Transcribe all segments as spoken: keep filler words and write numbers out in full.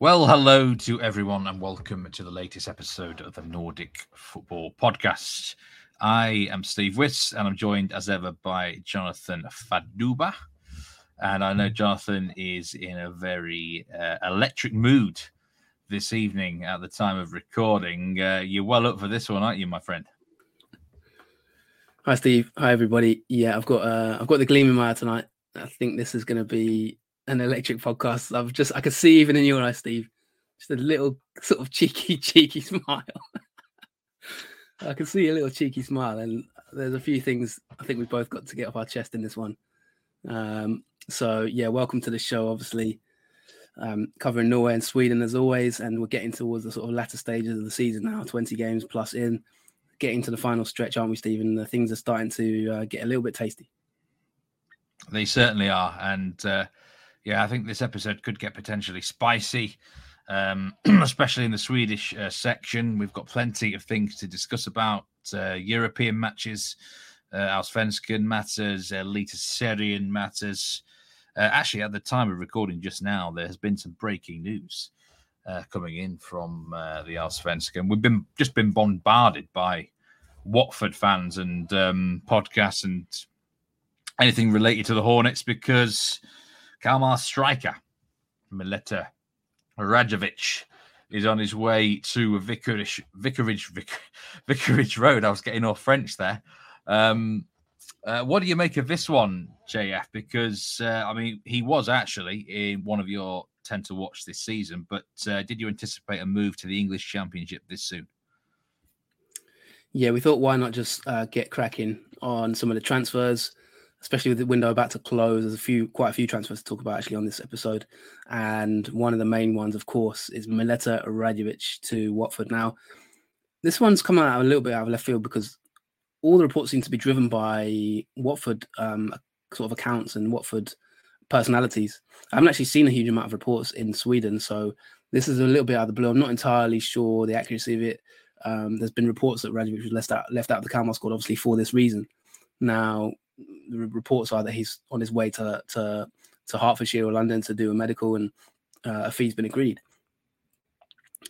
Well, hello to everyone and welcome to the latest episode of the Nordic Football Podcast. I am Steve Witz and I'm joined as ever by Jonathan Faduba. And I know Jonathan is in a very uh, electric mood this evening at the time of recording. Uh, you're well up for this one, aren't you, my friend? Hi, Steve. Hi, everybody. Yeah, I've got uh, I've got the gleam in my eye tonight. I think this is going to be an electric podcast. I've just, I can see even in your eyes, Steve, just a little sort of cheeky, cheeky smile. I can see a little cheeky smile, and there's a few things I think we've both got to get off our chest in this one. Um, so yeah, welcome to the show. Obviously, um, covering Norway and Sweden as always, and we're getting towards the sort of latter stages of the season now. twenty games plus in, getting to the final stretch, aren't we, Steve? And the things are starting to uh, get a little bit tasty. They certainly are, and uh, yeah, I think this episode could get potentially spicy, um, especially in the Swedish uh, section. We've got plenty of things to discuss about uh, European matches, uh, Allsvenskan matters, Elite Serien matters. Uh, actually, at the time of recording just now, there has been some breaking news uh, coming in from uh, the Allsvenskan. We've been just been bombarded by Watford fans and um, podcasts and anything related to the Hornets, because Kalmar striker Mileta Rajovic is on his way to Vicarage Vicarage Vic, Vicarage Road. I was getting all French there. Um, uh, what do you make of this one, J F? Because uh, I mean, he was actually in one of your ten to watch this season, but uh, did you anticipate a move to the English Championship this soon? Yeah, we thought, why not just uh, get cracking on some of the transfers, especially with the window about to close. There's a few, quite a few transfers to talk about actually on this episode. And one of the main ones, of course, is Mileta Rajovic to Watford. Now, this one's come out a little bit out of left field because all the reports seem to be driven by Watford um, sort of accounts and Watford personalities. I haven't actually seen a huge amount of reports in Sweden, so this is a little bit out of the blue. I'm not entirely sure the accuracy of it. Um, there's been reports that Rajovic was left out, left out of the Kalmar squad, obviously, for this reason. Now, the reports are that he's on his way to to, to Hertfordshire or London to do a medical, and uh, a fee's been agreed.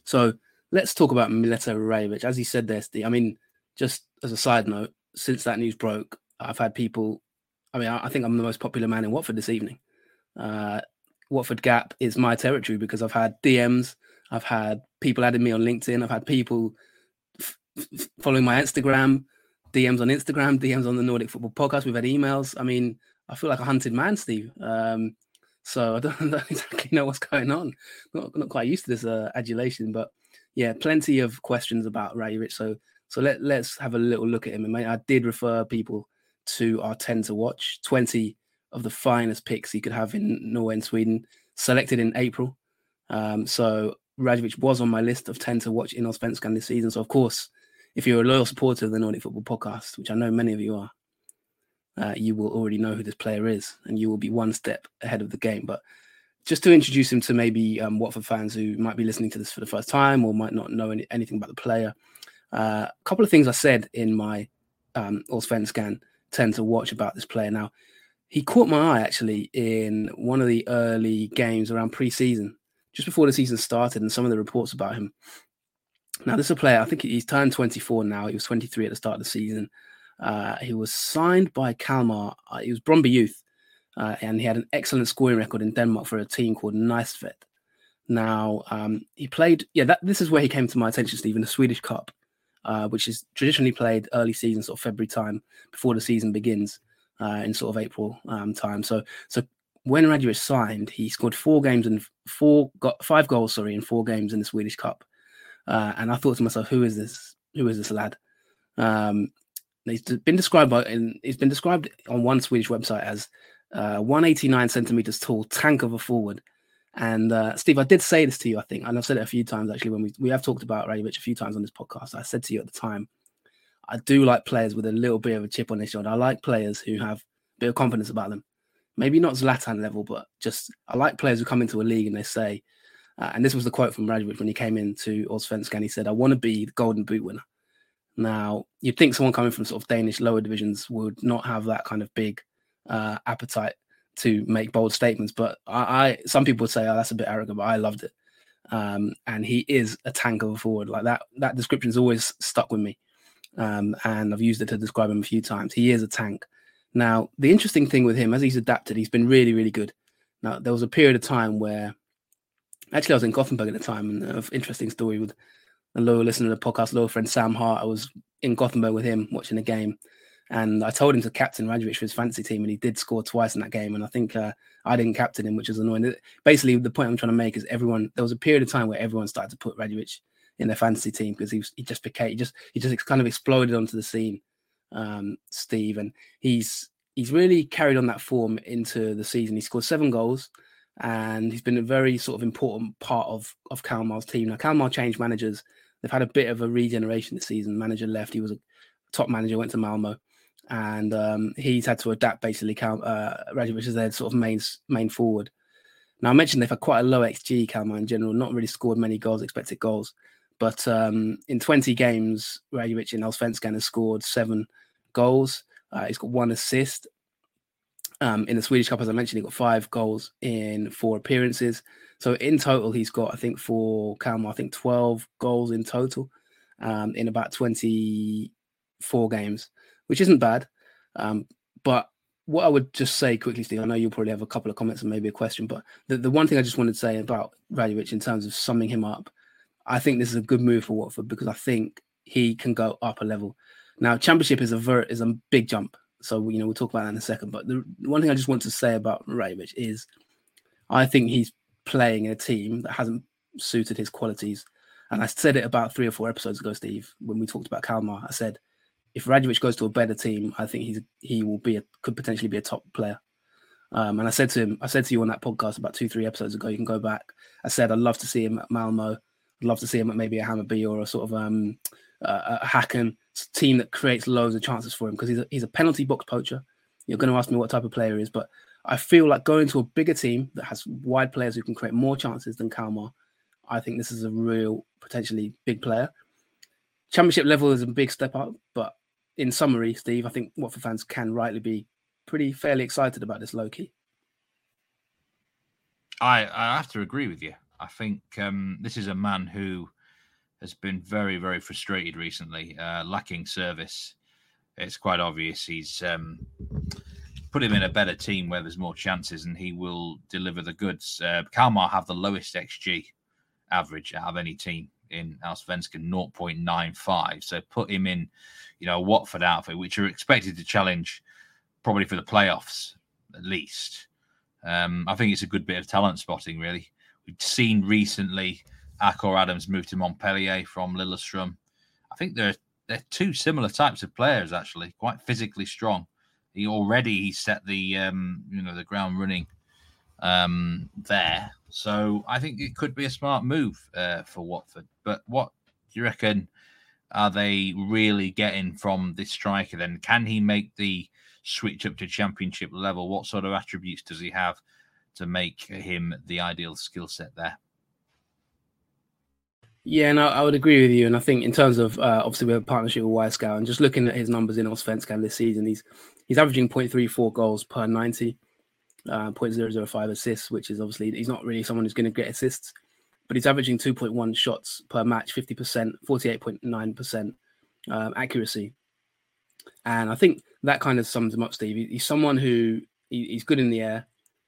So let's talk about Mileta Rajovic. As he said there, Steve, I mean, just as a side note, since that news broke, I've had people, I mean, I, I think I'm the most popular man in Watford this evening. Uh, Watford Gap is my territory because I've had D Ms, I've had people adding me on LinkedIn, I've had people f- f- following my Instagram, D Ms on Instagram, D Ms on the Nordic Football Podcast. We've had emails. I mean, I feel like a hunted man, Steve. Um, so I don't, I don't exactly know what's going on. Not, not quite used to this uh, adulation, but yeah, plenty of questions about Rajovic. So so let, let's have a little look at him. And I did refer people to our ten to watch, twenty of the finest picks you could have in Norway and Sweden, selected in April. Um, so Rajovic was on my list of ten to watch in Allsvenskan this season. So of course, if you're a loyal supporter of the Nordic Football Podcast, which I know many of you are, uh, you will already know who this player is and you will be one step ahead of the game. But just to introduce him to maybe um, Watford fans who might be listening to this for the first time or might not know any, anything about the player, uh, a couple of things I said in my um, Allsvenskan ten to watch about this player. Now, he caught my eye actually in one of the early games around pre-season, just before the season started, and some of the reports about him. Now, this is a player, I think he's turned twenty-four now. He was twenty-three at the start of the season. Uh, he was signed by Kalmar. Uh, he was Bromby Youth, uh, and he had an excellent scoring record in Denmark for a team called Nystvet. Now, um, he played, yeah, that, this is where he came to my attention, Steve, in the Swedish Cup, uh, which is traditionally played early season, sort of February time, before the season begins, uh, in sort of April um, time. So so when Rajovic signed, he scored four games and four, got five goals, sorry, in four games in the Swedish Cup. Uh, and I thought to myself, who is this? Who is this lad? Um, he's been described by, and he's been described on one Swedish website as uh, one hundred eighty-nine centimeters tall, tank of a forward. And uh, Steve, I did say this to you, I think, and I've said it a few times actually when we we have talked about Rajovic a few times on this podcast. I said to you at the time, I do like players with a little bit of a chip on their shoulder. I like players who have a bit of confidence about them. Maybe not Zlatan level, but just I like players who come into a league and they say. Uh, and this was the quote from Rajovic when he came into Allsvenskan. He said, I want to be the Golden Boot winner. Now, you'd think someone coming from sort of Danish lower divisions would not have that kind of big uh, appetite to make bold statements. But I, I some people would say, oh, that's a bit arrogant, but I loved it. Um, and he is a tank of a forward. Like that, that description's always stuck with me. Um, and I've used it to describe him a few times. He is a tank. Now, the interesting thing with him, as he's adapted, he's been really, really good. Now, there was a period of time where, actually, I was in Gothenburg at the time, and an interesting story with a loyal listener to the podcast, loyal friend Sam Hart. I was in Gothenburg with him watching a game, and I told him to captain Rajovic for his fantasy team, and he did score twice in that game. And I think uh, I didn't captain him, which is annoying. Basically, the point I'm trying to make is everyone. There was a period of time where everyone started to put Rajovic in their fantasy team because he was, he just became he just he just kind of exploded onto the scene. Um, Steve, and he's he's really carried on that form into the season. He scored seven goals, and he's been a very sort of important part of of Kalmar's team. Now, Kalmar changed managers. They've had a bit of a regeneration this season. Manager left. He was a top manager, went to Malmö, and um, he's had to adapt basically. Kal- uh, Rajovic is their sort of main main forward. Now, I mentioned they've had quite a low X G, Kalmar in general, not really scored many goals, expected goals. But um, in twenty games, Rajovic in Allsvenskan has scored seven goals. Uh, he's got one assist. Um, in the Swedish Cup, as I mentioned, he got five goals in four appearances. So in total, he's got, I think, for Kalmar, I think twelve goals in total um, in about twenty-four games, which isn't bad. Um, but what I would just say quickly, Steve, I know you'll probably have a couple of comments and maybe a question, but the, the one thing I just wanted to say about Rajovic in terms of summing him up, I think this is a good move for Watford because I think he can go up a level. Now, Championship is a ver- is a big jump. So, you know, we'll talk about that in a second. But the one thing I just want to say about Rajovic is I think he's playing in a team that hasn't suited his qualities. And I said it about three or four episodes ago, Steve, when we talked about Kalmar. I said, if Rajovic goes to a better team, I think he's he will be a, could potentially be a top player. Um, and I said to him, I said to you on that podcast about two, three episodes ago, you can go back. I said, I'd love to see him at Malmo. I'd love to see him at maybe a Hammerby or a sort of um, uh, a Hacken team that creates loads of chances for him because he's a, he's a penalty box poacher. You're going to ask me what type of player he is, but I feel like going to a bigger team that has wide players who can create more chances than Kalmar, I think this is a real potentially big player. Championship level is a big step up, but in summary, Steve, I think Watford fans can rightly be pretty fairly excited about this low-key. I, I have to agree with you. I think um, this is a man who has been very, very frustrated recently, uh, lacking service. It's quite obvious. He's um, put him in a better team where there's more chances and he will deliver the goods. Uh, Kalmar have the lowest X G average out of any team in Allsvenskan, zero point nine five. So put him in, you know, a Watford outfit, which are expected to challenge probably for the playoffs at least. Um, I think it's a good bit of talent spotting, really. We've seen recently Akor Adams moved to Montpellier from Lillestrøm. I think they're, they're two similar types of players, actually, quite physically strong. He already he set the um, you know the ground running um, there. So I think it could be a smart move uh, for Watford. But what do you reckon are they really getting from this striker then? Can he make the switch up to Championship level? What sort of attributes does he have to make him the ideal skill set there? Yeah, and no, I would agree with you. And I think in terms of, uh, obviously, we have a partnership with Wisecow, and just looking at his numbers in Allsvenskan this season, he's he's averaging zero point three four goals per ninety, uh, zero point zero zero five assists, which is obviously, he's not really someone who's going to get assists, but he's averaging two point one shots per match, fifty percent, forty-eight point nine percent um, accuracy. And I think that kind of sums him up, Steve. He, he's someone who, he, he's good in the air.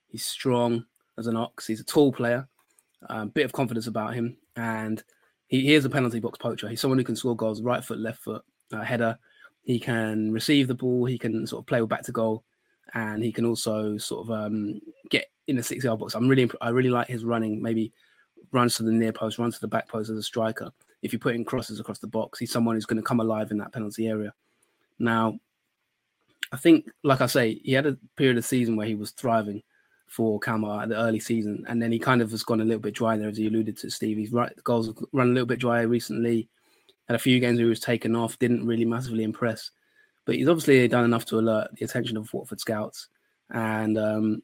He's strong as an ox. He's a tall player, a um, bit of confidence about him. And he, he is a penalty box poacher. He's someone who can score goals, right foot, left foot, uh, header. He can receive the ball. He can sort of play back to goal. And he can also sort of um, get in the six-yard box. I'm really, I really like his running, maybe runs to the near post, runs to the back post as a striker. If you put in crosses across the box, he's someone who's going to come alive in that penalty area. Now, I think, like I say, he had a period of season where he was thriving for Kalmar at the early season, and then he kind of has gone a little bit dry there, as you alluded to, Steve. He's right, goals have run a little bit dry recently. Had a few games where he was taken off, didn't really massively impress, but he's obviously done enough to alert the attention of Watford scouts. And um,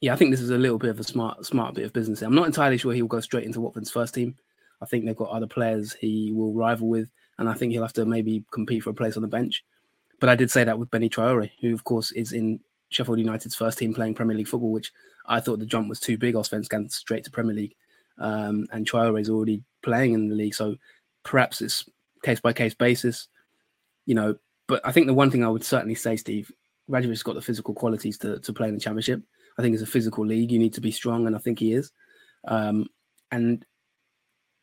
yeah, I think this is a little bit of a smart, smart bit of business. I'm not entirely sure he will go straight into Watford's first team. I think they've got other players he will rival with, and I think he'll have to maybe compete for a place on the bench. But I did say that with Benny Traore, who of course is in Sheffield United's first team playing Premier League football, which I thought the jump was too big. Allsvenskan straight to Premier League. um, and Traore is already playing in the league. So perhaps it's case by case basis, you know. But I think the one thing I would certainly say, Steve, Rajovic's got the physical qualities to to play in the championship. I think it's a physical league. You need to be strong, and I think he is. Um, and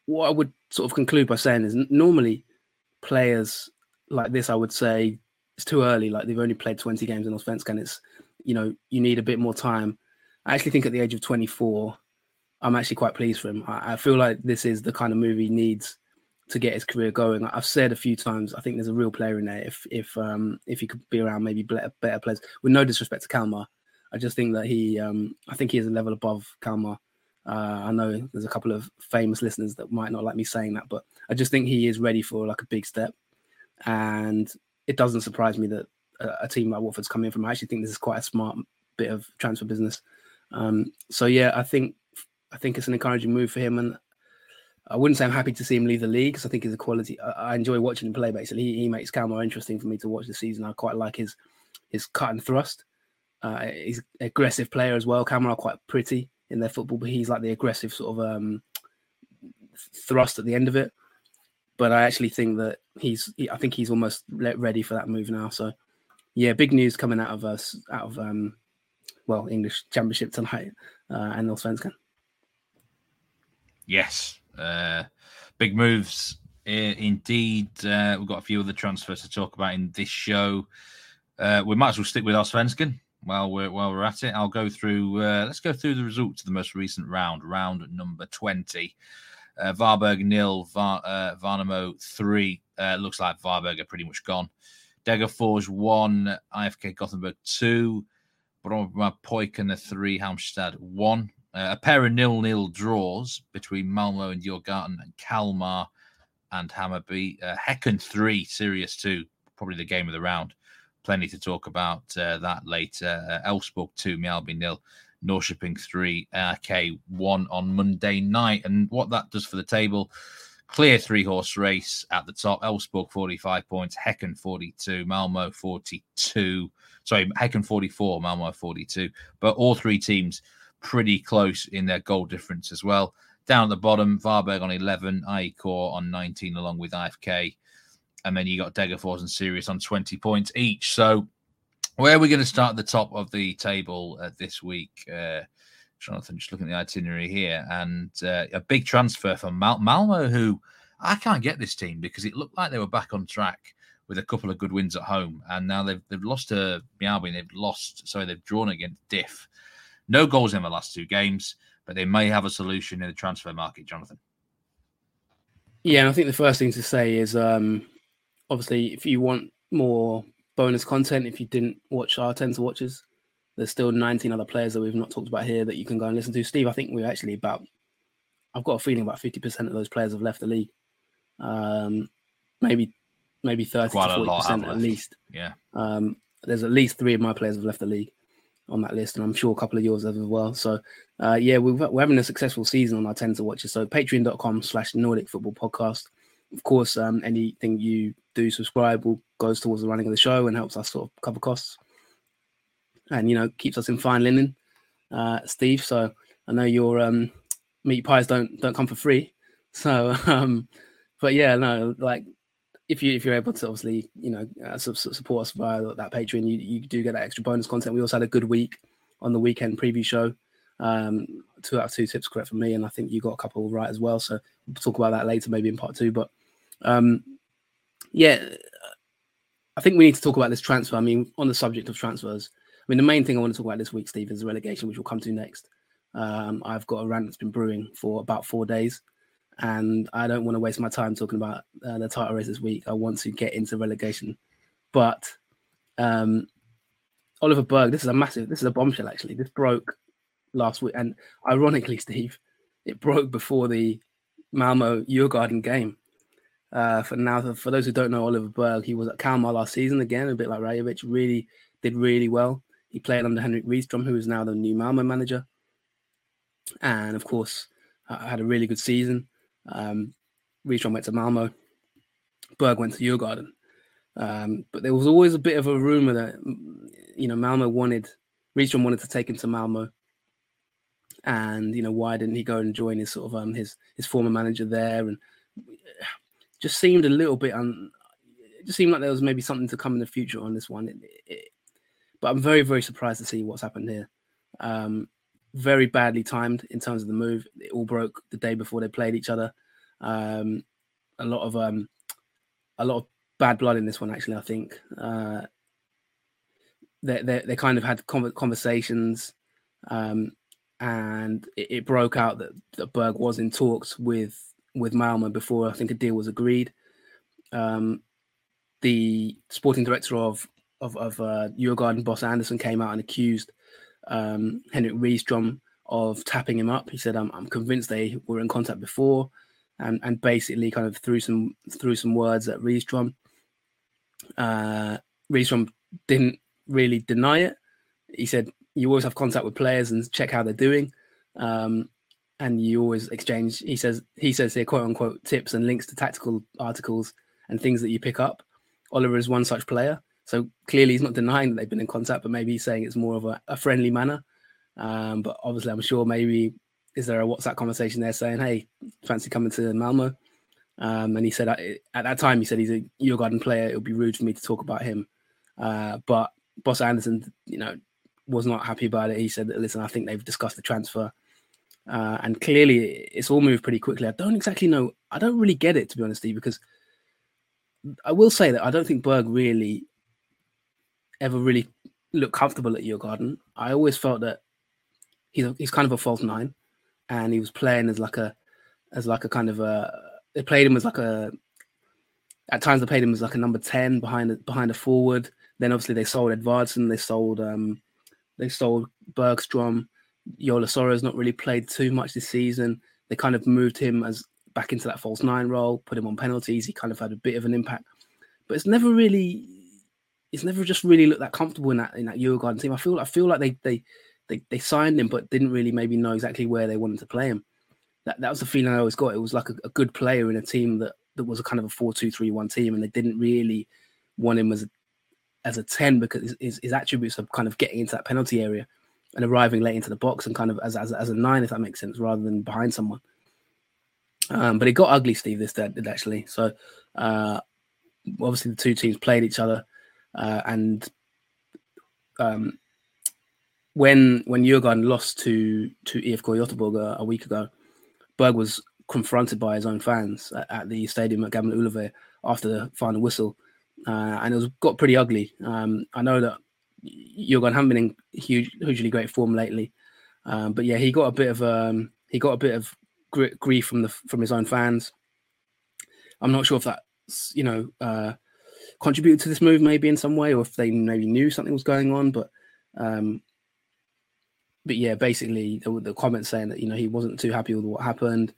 what I would sort of conclude by saying is normally players like this, I would say it's too early. Like, they've only played twenty games in Allsvenskan. It's, you know, you need a bit more time. I actually think at the age of twenty-four, I'm actually quite pleased for him. I, I feel like this is the kind of move he needs to get his career going. I've said a few times, I think there's a real player in there. If if um, if he could be around maybe better, better players, with no disrespect to Kalmar, I just think that he, um, I think he is a level above Kalmar. Uh, I know there's a couple of famous listeners that might not like me saying that, but I just think he is ready for like a big step. And it doesn't surprise me that a, a team like Watford's come in from. I actually think this is quite a smart bit of transfer business. Um, so yeah, I think I think it's an encouraging move for him, and I wouldn't say I'm happy to see him leave the league because I think he's a quality. I, I enjoy watching him play. Basically, he, he makes Kalmar interesting for me to watch this season. I quite like his his cut and thrust. Uh, he's an aggressive player as well. Kalmar are quite pretty in their football, but he's like the aggressive sort of um, thrust at the end of it. But I actually think that he's, I think he's almost ready for that move now. So yeah, big news coming out of us, out of, um, well, English Championship tonight uh, and Allsvenskan. Yes. Uh, big moves I- indeed. Uh, we've got a few other transfers to talk about in this show. Uh, we might as well stick with Allsvenskan while we're while we're at it. I'll go through. Uh, let's go through the results of the most recent round, round number twenty. Uh, Varberg nil, Var, uh, Varnamo three. Uh, looks like Varberg are pretty much gone. Degerfors one, I F K Gothenburg two, Brommapojkarna three, Halmstad one. Uh, a pair of nil-nil draws between Malmö and Djurgården, and Kalmar and Hammerby. Uh, Hacken three, Sirius two. Probably the game of the round. Plenty to talk about uh, that later. Uh, Elfsborg two, Mjällby nil, Norrköping three, R K one on Monday night. And what that does for the table, clear three-horse race at the top. Elfsborg forty-five points, Häcken forty-two, Malmo forty-two. Sorry, Häcken forty-four, Malmo forty-two. But all three teams pretty close in their goal difference as well. Down at the bottom, Varberg on eleven, I K O R on nineteen, along with I F K. And then you got Degerfors and Sirius on twenty points each. So where are we going to start at the top of the table uh, this week? Uh, Jonathan, just looking at the itinerary here. And uh, a big transfer for Mal- Malmo, who I can't get this team because it looked like they were back on track with a couple of good wins at home. And now they've they've lost to Mjällby and they've lost, sorry, they've drawn against Diff. No goals in the last two games, but they may have a solution in the transfer market, Jonathan. Yeah, and I think the first thing to say is... Um... Obviously, if you want more bonus content, if you didn't watch our ten to watches, there's still nineteen other players that we've not talked about here that you can go and listen to. Steve, I think we're actually about, I've got a feeling about fifty percent of those players have left the league. Um, maybe maybe thirty to forty percent at least. Yeah. Um, there's at least three of my players have left the league on that list, and I'm sure a couple of yours have as well. So, uh, yeah, we've, we're having a successful season on our ten to watches. So patreon.com slash Nordic Football Podcast. Of course, um, anything you do subscribe will goes towards the running of the show and helps us sort of cover costs and, you know, keeps us in fine linen, uh, Steve. So I know your um, meat pies don't don't come for free. So, um, but yeah, no, like if, you, if you're able to obviously, you know, uh, support us via that Patreon, you, you do get that extra bonus content. We also had a good week on the weekend preview show. Um, two out of two tips correct for me, and I think you got a couple right as well. So we'll talk about that later, maybe in part two. But, um, yeah, I think we need to talk about this transfer. I mean, on the subject of transfers, I mean, the main thing I want to talk about this week, Steve, is relegation, which we'll come to next. Um, I've got a rant that's been brewing for about four days, and I don't want to waste my time talking about uh, the title race this week. I want to get into relegation. But um, Oliver Berg, this is a massive, this is a bombshell, actually. This broke last week. And ironically, Steve, it broke before the Malmo-Djurgården game. Uh, for now, for those who don't know, Oliver Berg, he was at Kalmar last season again, a bit like Rajovic, really did really well. He played under Henrik Riestrom, who is now the new Malmo manager. And of course, uh, had a really good season. Um, Riestrom went to Malmo, Berg went to Djurgården. Um, but there was always a bit of a rumour that, you know, Malmo wanted, Riestrom wanted to take him to Malmo. and you know, why didn't he go and join his sort of um his his former manager there? And just seemed a little bit un. It just seemed like there was maybe something to come in the future on this one. It, it, but I'm very, very surprised to see what's happened here. Um, very badly timed in terms of the move. It all broke the day before they played each other. Um, a lot of um, a lot of bad blood in this one, actually, I think. Uh, they, they they kind of had conversations, um, and it, it broke out that, that Berg was in talks with, with Malmö before I think a deal was agreed. Um, The sporting director of of, of uh, Djurgården, Boss Andersson, came out and accused um, Henrik Riestrom of tapping him up. He said, "I'm I'm convinced they were in contact before," and, and basically kind of threw some threw some words at Riestrom. Uh, Riestrom didn't really deny it. He said, "You always have contact with players and check how they're doing, um, and you always exchange." He says he says here, quote unquote, tips and links to tactical articles and things that you pick up. Oliver is one such player, so clearly he's not denying that they've been in contact, but maybe he's saying it's more of a, a friendly manner. Um, but obviously, I'm sure maybe is there a WhatsApp conversation there saying, "Hey, fancy coming to Malmo?" Um, and he said at, at that time, he said he's a Djurgården player. It would be rude for me to talk about him. Uh, but Boss Andersson, you know, was not happy about it. He said, "Listen, I think they've discussed the transfer," uh, and clearly it's all moved pretty quickly. I don't exactly know. I don't really get it, to be honest, Steve, because I will say that I don't think Berg really ever really looked comfortable at Djurgården. I always felt that he's a, he's kind of a false nine, and he was playing as like a as like a kind of a they played him as like a at times they played him as like a number ten behind a, behind a forward. Then obviously they sold Edvardsen, they sold um they sold Bergstrom. Yola Sora's not really played too much this season. They kind of moved him as back into that false nine role, put him on penalties. He kind of had a bit of an impact, but it's never really, it's never just really looked that comfortable in that in that Djurgården team. I feel I feel like they they they they signed him, but didn't really maybe know exactly where they wanted to play him. That that was the feeling I always got. It was like a, a good player in a team that, that was a kind of a four two three one team, and they didn't really want him as a, as a ten because his, his, his attributes of kind of getting into that penalty area and arriving late into the box and kind of as as as a nine, if that makes sense, rather than behind someone. Um, but it got ugly, Steve, this did actually. So uh, obviously the two teams played each other. Uh, and um, when when Djurgården lost to, to I F K Gothenburg a, a week ago, Berg was confronted by his own fans at, at the stadium at Gamla Ullevi after the final whistle. Uh, and it was, got pretty ugly. Um, I know that Djurgården haven't been in huge, hugely great form lately. Um, but yeah, he got a bit of... Um, he got a bit of... grief from the from his own fans. I'm not sure if that you know uh, contributed to this move maybe in some way, or if they maybe knew something was going on. But um, but yeah, basically the, the comments saying that you know he wasn't too happy with what happened.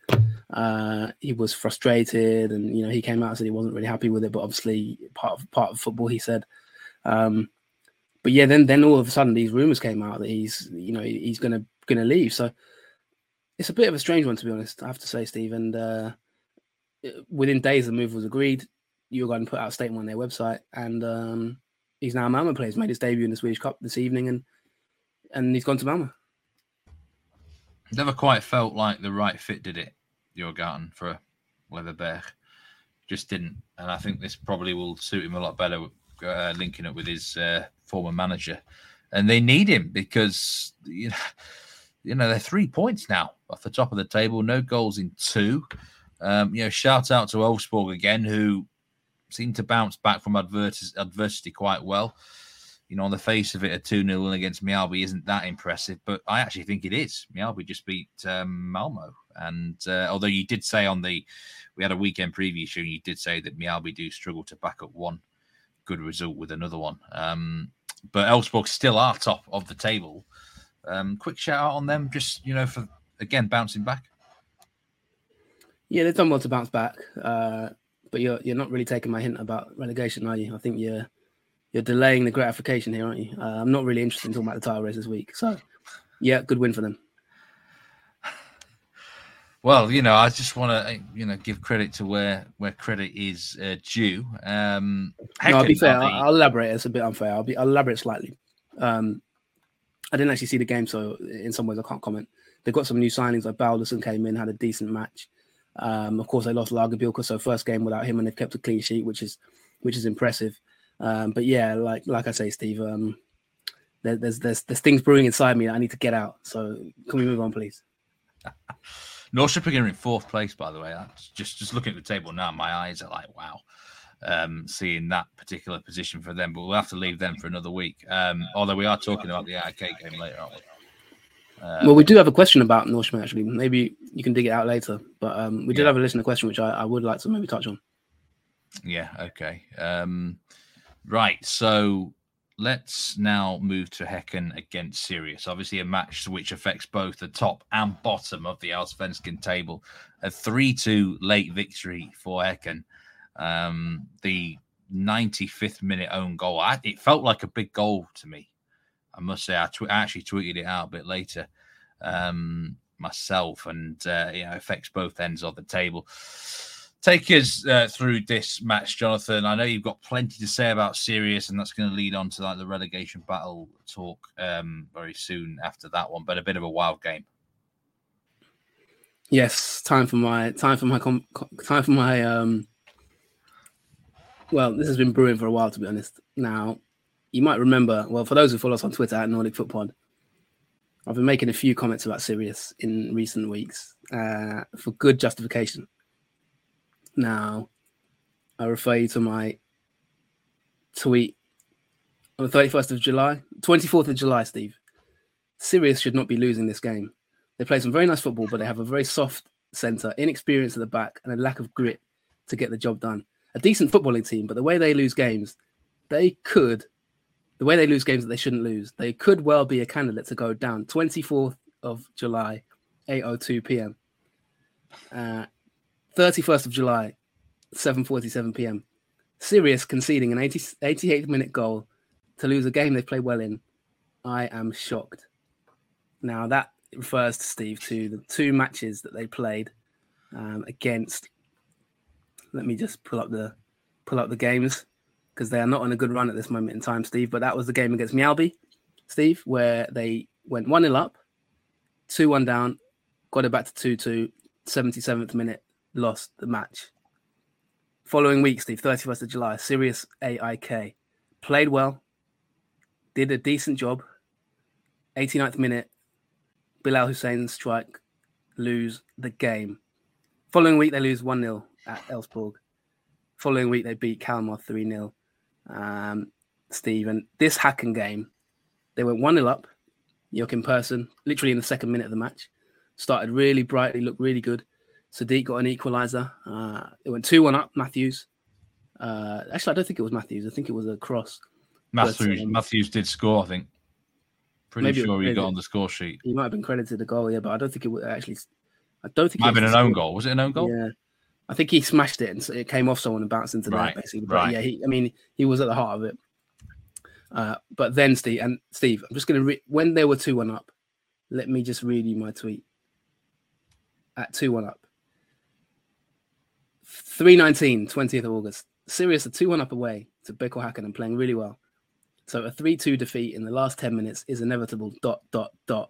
Uh, he was frustrated, and you know he came out and said he wasn't really happy with it. But obviously part of part of football, he said. Um, but yeah, then then all of a sudden these rumors came out that he's you know he's gonna gonna leave. So. It's a bit of a strange one, to be honest, I have to say, Steve. And uh, within days, the move was agreed. Djurgården put out a statement on their website. And um, he's now a Malmö player. He's made his debut in the Swedish Cup this evening. And and he's gone to Malmö. Never quite felt like the right fit, did it, Djurgården, for Oliver Berg? Just didn't. And I think this probably will suit him a lot better, uh, linking up with his uh, former manager. And they need him because... you know. You know, they're three points now off the top of the table. No goals in two. Um, you know, shout out to Elfsborg again, who seem to bounce back from advers- adversity quite well. You know, on the face of it, a two nil win against Mjällby isn't that impressive, but I actually think it is. Mjällby just beat um, Malmö. And uh, although you did say on the... We had a weekend preview show, and you did say that Mjällby do struggle to back up one good result with another one. Um, but Elfsborg still are top of the table. Um, quick shout out on them, just you know, for again bouncing back. Yeah, they've done well to bounce back, uh, but you're you're not really taking my hint about relegation, are you? I think you're you're delaying the gratification here, aren't you? Uh, I'm not really interested in talking about the title race this week, so yeah, good win for them. Well, you know, I just want to you know give credit to where where credit is uh, due. Um, Hacken, no, I'll be fair. I'll, I'll elaborate. It's a bit unfair. I'll be I'll elaborate slightly. Um, I didn't actually see the game, so in some ways I can't comment. They've got some new signings. Like Balderson came in, had a decent match. Um, of course, they lost Lagerbielke, so first game without him, and they've kept a clean sheet, which is which is impressive. Um, but yeah, like like I say, Steve, um, there, there's there's there's things brewing inside me that I need to get out. So can we move on, please? Norrköping are in fourth place, by the way. That's just just looking at the table now, my eyes are like, wow, um, seeing that particular position for them. But we'll have to leave them for another week. Um, although we are talking about the I K game later, aren't we? Um, well, we do have a question about Norseman, actually. Maybe you can dig it out later. But um, we did yeah. have a listener question, which I, I would like to maybe touch on. Yeah, okay. Um, right, so let's now move to Häcken against Sirius. Obviously a match which affects both the top and bottom of the Allsvenskan table. A three two late victory for Häcken. Um, the ninety-fifth minute own goal. I, it felt like a big goal to me. I must say, I, tw- I actually tweeted it out a bit later um, myself, and uh, you know, affects both ends of the table. Take us uh, through this match, Jonathan. I know you've got plenty to say about Sirius, and that's going to lead on to like the relegation battle talk um, very soon after that one. But a bit of a wild game. Yes, time for my time for my com- time for my. Um... Well, this has been brewing for a while, to be honest. Now. You might remember, well, for those who follow us on Twitter at Nordic Football Pod, I've been making a few comments about Sirius in recent weeks uh, for good justification. Now, I refer you to my tweet on the thirty-first of July, twenty-fourth of July, Steve. Sirius should not be losing this game. They play some very nice football, but they have a very soft centre, inexperience at the back, and a lack of grit to get the job done. A decent footballing team, but the way they lose games, they could... The way they lose games that they shouldn't lose, they could well be a candidate to go down. twenty-fourth of July, eight oh two p.m. Uh, thirty-first of July, seven forty-seven p.m. Sirius conceding an eighty, eighty-eighth minute goal to lose a game they play well in. I am shocked. Now that refers to, Steve, to the two matches that they played um, against. Let me just pull up the pull up the games. Because they are not on a good run at this moment in time, Steve. But that was the game against Mjällby, Steve, where they went one nil up, two one down, got it back to two two, seventy-seventh minute, lost the match. Following week, Steve, thirty-first of July, Sirius A I K. Played well, did a decent job. eighty-ninth minute, Bilal Hussein strike, lose the game. Following week, they lose one nil at Elfsborg. Following week, they beat Kalmar three nil. Um, Steve, and this Häcken game, they went one nil up. Joachim Persson, literally in the second minute of the match, started really brightly, looked really good. Sadiq got an equaliser. Uh, it went two one up. Matthews, uh, actually, I don't think it was Matthews. I think it was a cross. Matthews, but, um, Matthews did score, I think. Pretty sure he got on the score sheet. He might have been credited the goal, yeah, but I don't think it was actually. I don't think might it might have been an own goal. Was it an own goal? Yeah. I think he smashed it and it came off someone and bounced into right, that, basically. But right. yeah, he, I mean, he was at the heart of it. Uh, but then, Steve, and Steve, I'm just going to re- when they were two one up, let me just read you my tweet. At two one up. three nineteen, twentieth of August. Sirius are two one up away to Beko Häcken and playing really well. So a three two defeat in the last ten minutes is inevitable, dot, dot, dot.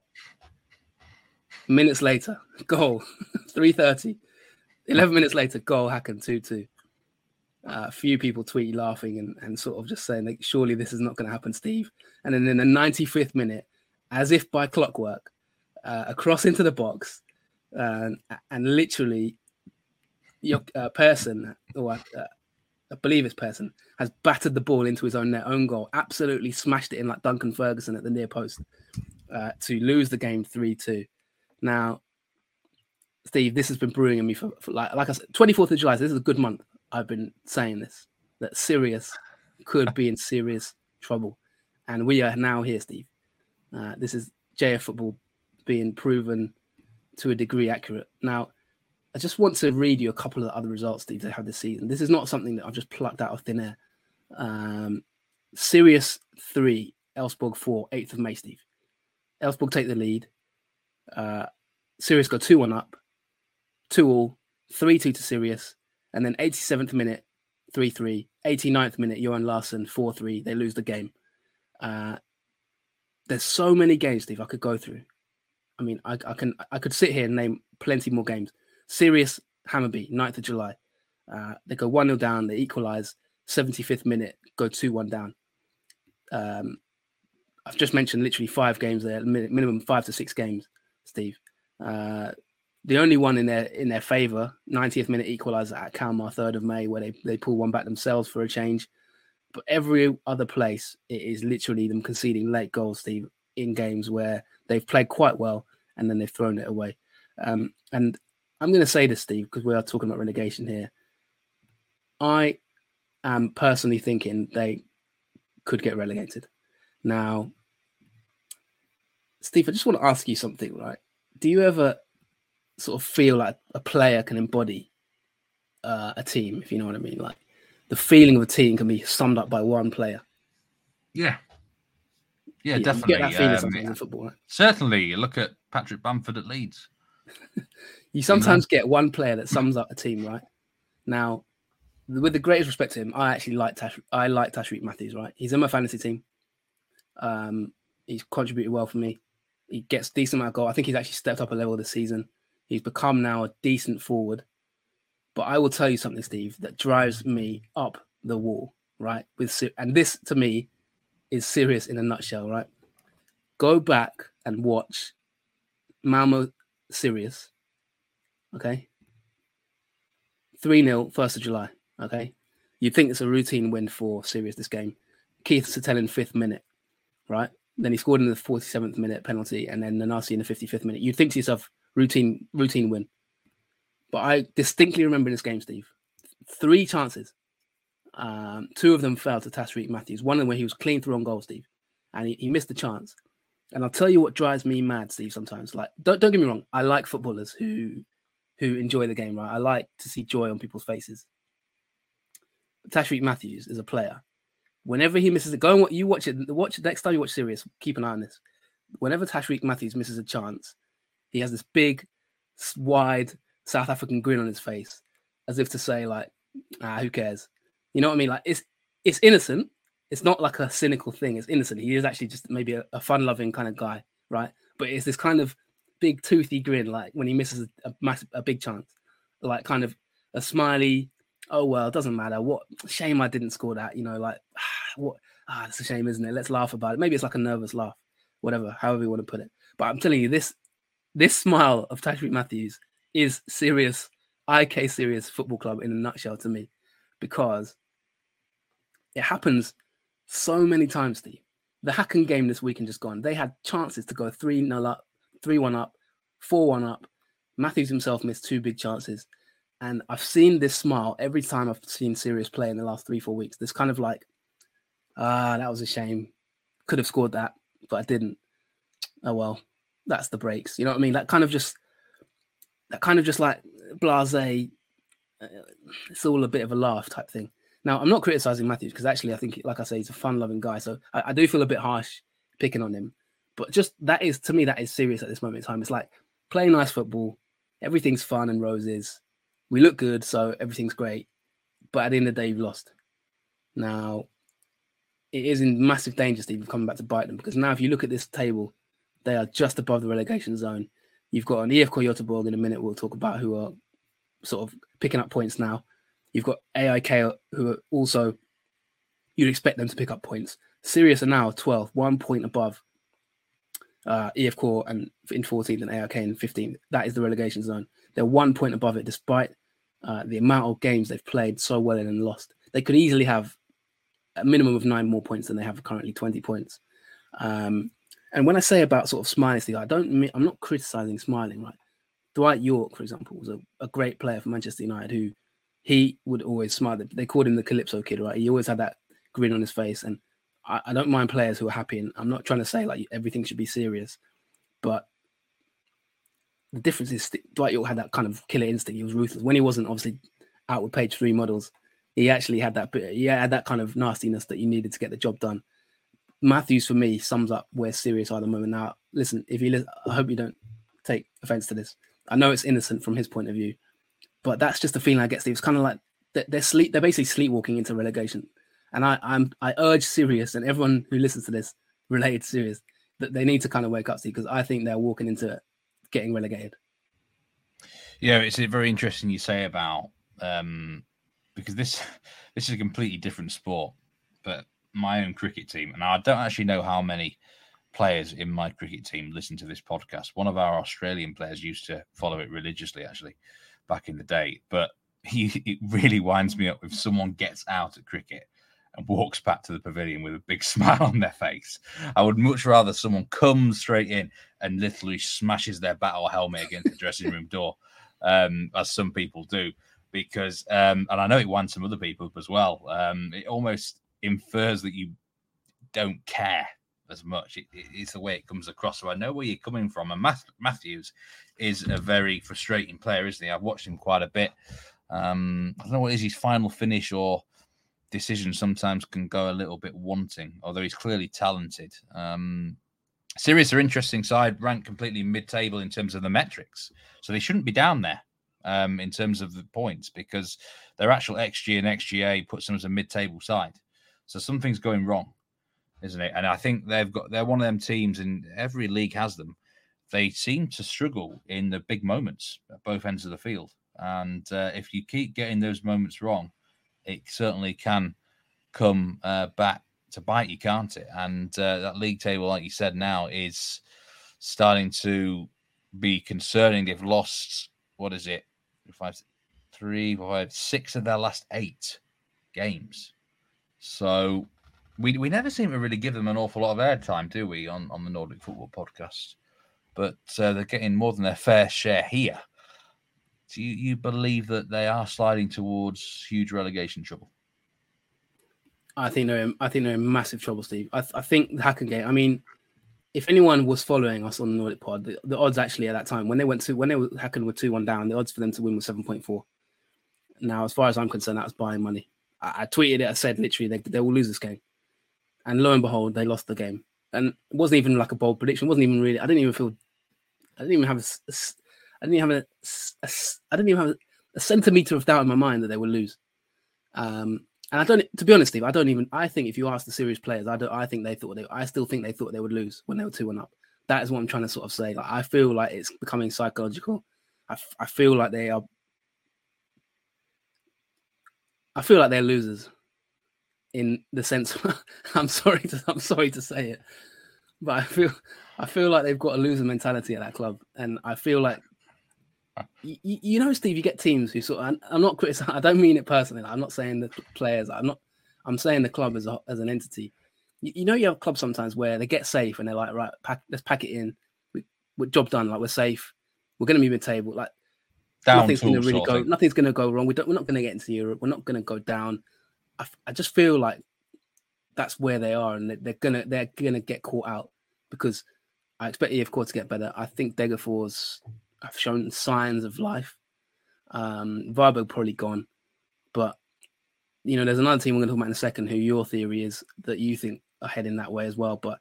Minutes later, goal, three thirty. eleven minutes later, goal, Häcken, two two. Uh, few people tweet laughing and, and sort of just saying, like, surely this is not going to happen, Steve. And then in the ninety-fifth minute, as if by clockwork, uh, a cross into the box, uh, and, and literally your uh, person, or uh, I believe it's person, has battered the ball into his own net, own goal, absolutely smashed it in like Duncan Ferguson at the near post uh, to lose the game three two. Now, Steve, this has been brewing in me for, for like, like I said, twenty-fourth of July. So this is a good month. I've been saying this, that Sirius could be in serious trouble. And we are now here, Steve. Uh, this is J F football being proven to a degree accurate. Now, I just want to read you a couple of the other results, Steve, they have this season. This is not something that I've just plucked out of thin air. Um, Sirius three, Elfsborg four, eighth of May, Steve. Elfsborg take the lead. Uh, Sirius got two one up. two all, three two to Sirius, and then eighty-seventh minute, three three, eighty-ninth minute, Johan Larsson, four three, they lose the game. Uh, There's so many games, Steve, I could go through. I mean, I, I can I could sit here and name plenty more games. Sirius, Hammerby, ninth of July. Uh, they go one nil down, they equalise, seventy-fifth minute, go two one down. Um, I've just mentioned literally five games there, minimum five to six games, Steve. Uh, the only one in their in their favour, ninetieth minute equaliser at Kalmar, third of May, where they, they pull one back themselves for a change. But every other place, it is literally them conceding late goals, Steve, in games where they've played quite well and then they've thrown it away. Um, and I'm going to say this, Steve, because we are talking about relegation here. I am personally thinking they could get relegated. Now, Steve, I just want to ask you something, right? Do you ever sort of feel like a player can embody uh, a team, if you know what I mean? Like the feeling of a team can be summed up by one player. Yeah. Yeah, yeah, definitely. You get that feeling um, sometimes in football, right? Certainly. You look at Patrick Bamford at Leeds. You sometimes you know? get one player that sums up a team, right? Now, with the greatest respect to him, I actually like Tash. I like Tashreek Matthews, right? He's in my fantasy team. Um, he's contributed well for me. He gets a decent amount of goal. I think he's actually stepped up a level this season. He's become now a decent forward. But I will tell you something, Steve, that drives me up the wall, right? With Sir- and this, to me, is serious in a nutshell, right? Go back and watch Malmö Sirius, okay? three nil, first of July, okay? You'd think it's a routine win for Sirius this game. Keith Sutherland, fifth minute, right? Then he scored in the forty-seventh minute penalty and then Nanasi in the fifty-fifth minute. You'd think to yourself, routine routine win. But I distinctly remember in this game, Steve, three chances. Um, two of them fell to Tashreek Matthews. One of them where he was clean through on goal, Steve, and he, he missed the chance. And I'll tell you what drives me mad, Steve, sometimes. Like, don't, don't get me wrong. I like footballers who who enjoy the game, right? I like to see joy on people's faces. Tashreek Matthews is a player. Whenever he misses it, go and watch, you watch it. Watch next time you watch Sirius, keep an eye on this. Whenever Tashreek Matthews misses a chance, he has this big, wide South African grin on his face, as if to say, like, ah, who cares? You know what I mean? Like, it's it's innocent. It's not like a cynical thing. It's innocent. He is actually just maybe a, a fun-loving kind of guy, right? But it's this kind of big toothy grin, like when he misses a, a massive, a big chance, like kind of a smiley. Oh well, it doesn't matter. What shame I didn't score that. You know, like ah, what? Ah, it's a shame, isn't it? Let's laugh about it. Maybe it's like a nervous laugh, whatever, however you want to put it. But I'm telling you, this this smile of Tashreek Matthews is serious. I K Sirius Football Club in a nutshell to me, because it happens so many times, Steve. The Hacken game this weekend just gone. They had chances to go three nil up, three one up, four one up. Matthews himself missed two big chances. And I've seen this smile every time I've seen Sirius play in the last three, four weeks. This kind of like, ah, that was a shame. Could have scored that, but I didn't. Oh, well, that's the breaks. You know what I mean? That kind of just, that kind of just like blasé, it's all a bit of a laugh type thing. Now, I'm not criticising Matthews because actually I think, like I say, he's a fun-loving guy. So I, I do feel a bit harsh picking on him. But just that is, to me, that is serious at this moment in time. It's like playing nice football. Everything's fun and roses. We look good, so everything's great. But at the end of the day, you've lost. Now, it is in massive danger, Steve, of coming back to bite them. Because now if you look at this table, they are just above the relegation zone. You've got an I F K Gothenburg in a minute we'll talk about who are sort of picking up points now. You've got A I K, who are also, you'd expect them to pick up points. Sirius are now twelfth, one point above uh, E F K and in fourteenth and A I K in fifteenth. That is the relegation zone. They're one point above it, despite uh, the amount of games they've played so well in and lost. They could easily have a minimum of nine more points than they have currently, twenty points. Um, and when I say about sort of smiling, I don't, I'm not criticising smiling, right? Dwight York, for example, was a, a great player for Manchester United who, he would always smile. They called him the Calypso Kid, right? He always had that grin on his face. And I, I don't mind players who are happy. And I'm not trying to say, like, everything should be serious. But the difference is Dwight York had that kind of killer instinct. He was ruthless. When he wasn't, obviously, out with page three models, he actually had that bit, he had that kind of nastiness that you needed to get the job done. Matthews, for me, sums up where Sirius are at the moment. Now, listen, if you listen, I hope you don't take offence to this. I know it's innocent from his point of view. But that's just the feeling I get, Steve. It's kind of like they're sleep. They're basically sleepwalking into relegation. And I, I'm, I urge Sirius and everyone who listens to this related to Sirius, that they need to kind of wake up, Steve, because I think they're walking into getting relegated. Yeah, it's very interesting you say about um, because this this is a completely different sport, but my own cricket team, and I don't actually know how many players in my cricket team listen to this podcast. One of our Australian players used to follow it religiously, actually, back in the day. But he, it really winds me up if someone gets out at cricket and walks back to the pavilion with a big smile on their face. I would much rather someone comes straight in and literally smashes their bat or helmet against the dressing room door, um, as some people do, because, um, and I know it winds some other people up as well. Um, it almost infers that you don't care as much. It, it, it's the way it comes across. So I know where you're coming from. And Matthews is a very frustrating player, isn't he? I've watched him quite a bit. Um, I don't know what it is, his final finish or decision sometimes can go a little bit wanting, although he's clearly talented. Um, Sirius are interesting side, ranked completely mid-table in terms of the metrics. So they shouldn't be down there um, in terms of the points, because their actual X G and X G A puts them as a mid-table side. So something's going wrong, isn't it? And I think they've got, they're one of them teams, and every league has them. They seem to struggle in the big moments at both ends of the field. And uh, if you keep getting those moments wrong, it certainly can come uh, back to bite you, can't it? And uh, that league table, like you said, now is starting to be concerning. They've lost, what is it, five, three, five, six of their last eight games. So we we never seem to really give them an awful lot of airtime, do we, on, on the Nordic Football Podcast? But uh, they're getting more than their fair share here. Do you, you believe that they are sliding towards huge relegation trouble? I think they're in, I think they're in massive trouble, Steve. I, th- I think the Hacken game, I mean, if anyone was following us on the Nordic Pod, the, the odds actually at that time, when they went to, when they were, Hacken were two one down, the odds for them to win was seven point four. Now, as far as I'm concerned, that was buying money. I, I tweeted it. I said, literally, they, they will lose this game. And lo and behold, they lost the game. And it wasn't even like a bold prediction. It wasn't even really, I didn't even feel, I didn't even have a, a I didn't even have a, a, I didn't even have a centimetre of doubt in my mind that they would lose. Um, and I don't, to be honest, Steve, I don't even, I think if you ask the serious players, I don't, I think they thought they, I still think they thought they would lose when they were two one up. That is what I'm trying to sort of say. Like, I feel like it's becoming psychological. I, f- I feel like they are, I feel like they're losers in the sense, I'm sorry to, I'm sorry to say it, but I feel, I feel like they've got a loser mentality at that club. And I feel like, You, you know, Steve, you get teams who sort of, I'm not criticizing, I don't mean it personally. Like, I'm not saying the players, I'm not, I'm saying the club as a, as an entity. You, you know, you have clubs sometimes where they get safe and they're like, right, pack, let's pack it in. We, we're job done. Like, we're safe. We're going to be mid-table. Like, down nothing's going to really go, nothing's going to go wrong. We don't, we're not going to get into Europe. We're not going to go down. I, I just feel like that's where they are. And they're going to, they're going to get caught out, because I expect I F K to get better. I think Degerfors have shown signs of life. Um, Varberg probably gone. But, you know, there's another team we're going to talk about in a second who your theory is that you think are heading that way as well. But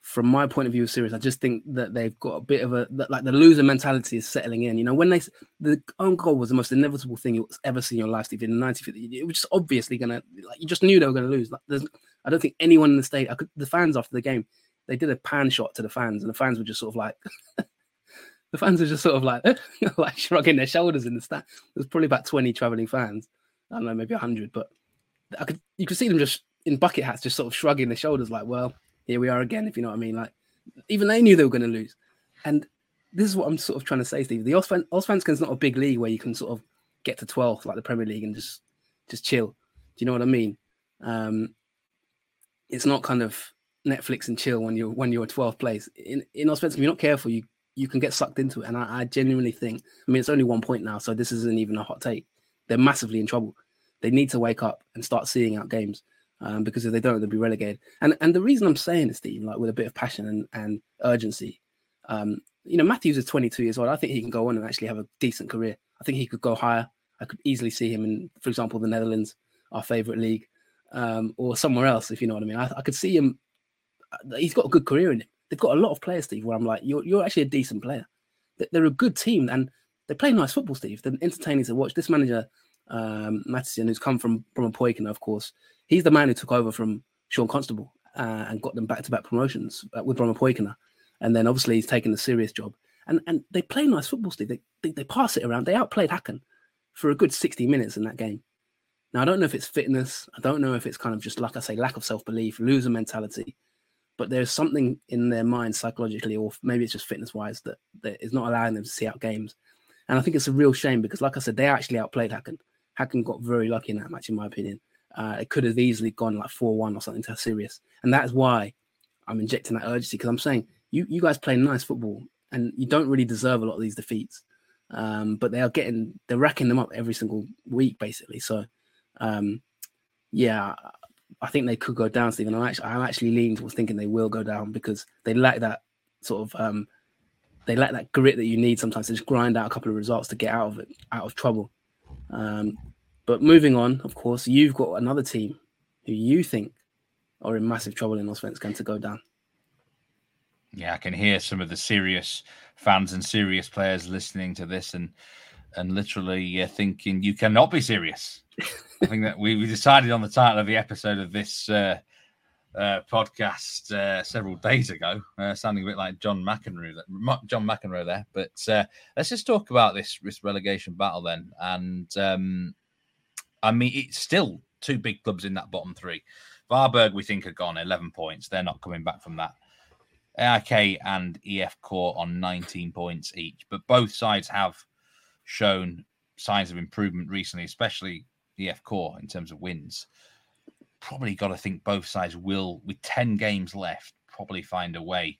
from my point of view of Sirius, I just think that they've got a bit of a, that, like, the loser mentality is settling in. You know, when they, the own goal was the most inevitable thing you'll ever see in your life, Steve, in the ninety-fifth. It was just obviously going to, like, you just knew they were going to lose. Like, there's, I don't think anyone in the state, I could, the fans after the game, they did a pan shot to the fans, and the fans were just sort of like, the fans are just sort of like, like shrugging their shoulders in the stand. There's probably about twenty travelling fans. I don't know, maybe a hundred, but I could, you could see them just in bucket hats, just sort of shrugging their shoulders like, well, here we are again, if you know what I mean. Like, even they knew they were going to lose. And this is what I'm sort of trying to say, Steve. The Allsvenskan's not a big league where you can sort of get to twelfth, like the Premier League, and just, just chill. Do you know what I mean? Um, it's not kind of Netflix and chill when you're, when you're twelfth place. In, in Allsvenskan, if you're not careful, you, you can get sucked into it. And I, I genuinely think, I mean, it's only one point now, so this isn't even a hot take. They're massively in trouble. They need to wake up and start seeing out games, um, because if they don't, they'll be relegated. And and the reason I'm saying this, Steve, like, with a bit of passion and, and urgency, um, you know, Matthews is twenty-two years old. I think he can go on and actually have a decent career. I think he could go higher. I could easily see him in, for example, the Netherlands, our favourite league, um, or somewhere else, if you know what I mean. I, I could see him. He's got a good career in it. They've got a lot of players, Steve, where I'm like, you're you're actually a decent player. They're a good team, and they play nice football, Steve. They're entertaining to watch. This manager, um, Matthews, who's come from Brommapojkarna, of course, he's the man who took over from Sean Constable uh, and got them back-to-back promotions uh, with Brommapojkarna. And then obviously he's taken the serious job. And and they play nice football, Steve. They, they they pass it around. They outplayed Hacken for a good sixty minutes in that game. Now, I don't know if it's fitness. I don't know if it's kind of just, like I say, lack of self-belief, loser mentality. But there's something in their mind psychologically, or maybe it's just fitness-wise, that, that is not allowing them to see out games. And I think it's a real shame because, like I said, they actually outplayed Hacken. Hacken got very lucky in that match, in my opinion. Uh, it could have easily gone like four one or something to Sirius. And that's why I'm injecting that urgency, because I'm saying you, you guys play nice football and you don't really deserve a lot of these defeats. Um, but they are getting, they're racking them up every single week, basically. So, um, yeah, I think they could go down, Stephen. I'm actually, I'm actually leaning towards thinking they will go down because they lack that sort of, um, they lack that grit that you need sometimes to just grind out a couple of results to get out of it, out of trouble. Um, but moving on, of course, you've got another team who you think are in massive trouble in Allsvenskan to go down. Yeah, I can hear some of the serious fans and serious players listening to this and and literally uh, thinking you cannot be serious. I think that we, we decided on the title of the episode of this uh, uh, podcast uh, several days ago, uh, sounding a bit like John McEnroe, John McEnroe there. But uh, let's just talk about this, this relegation battle then. And um, I mean, it's still two big clubs in that bottom three. Varberg, we think, are gone, eleven points. They're not coming back from that. A I K and E F K on nineteen points each, but both sides have shown signs of improvement recently, especially E F K in terms of wins. Probably got to think both sides will, with ten games left, probably find a way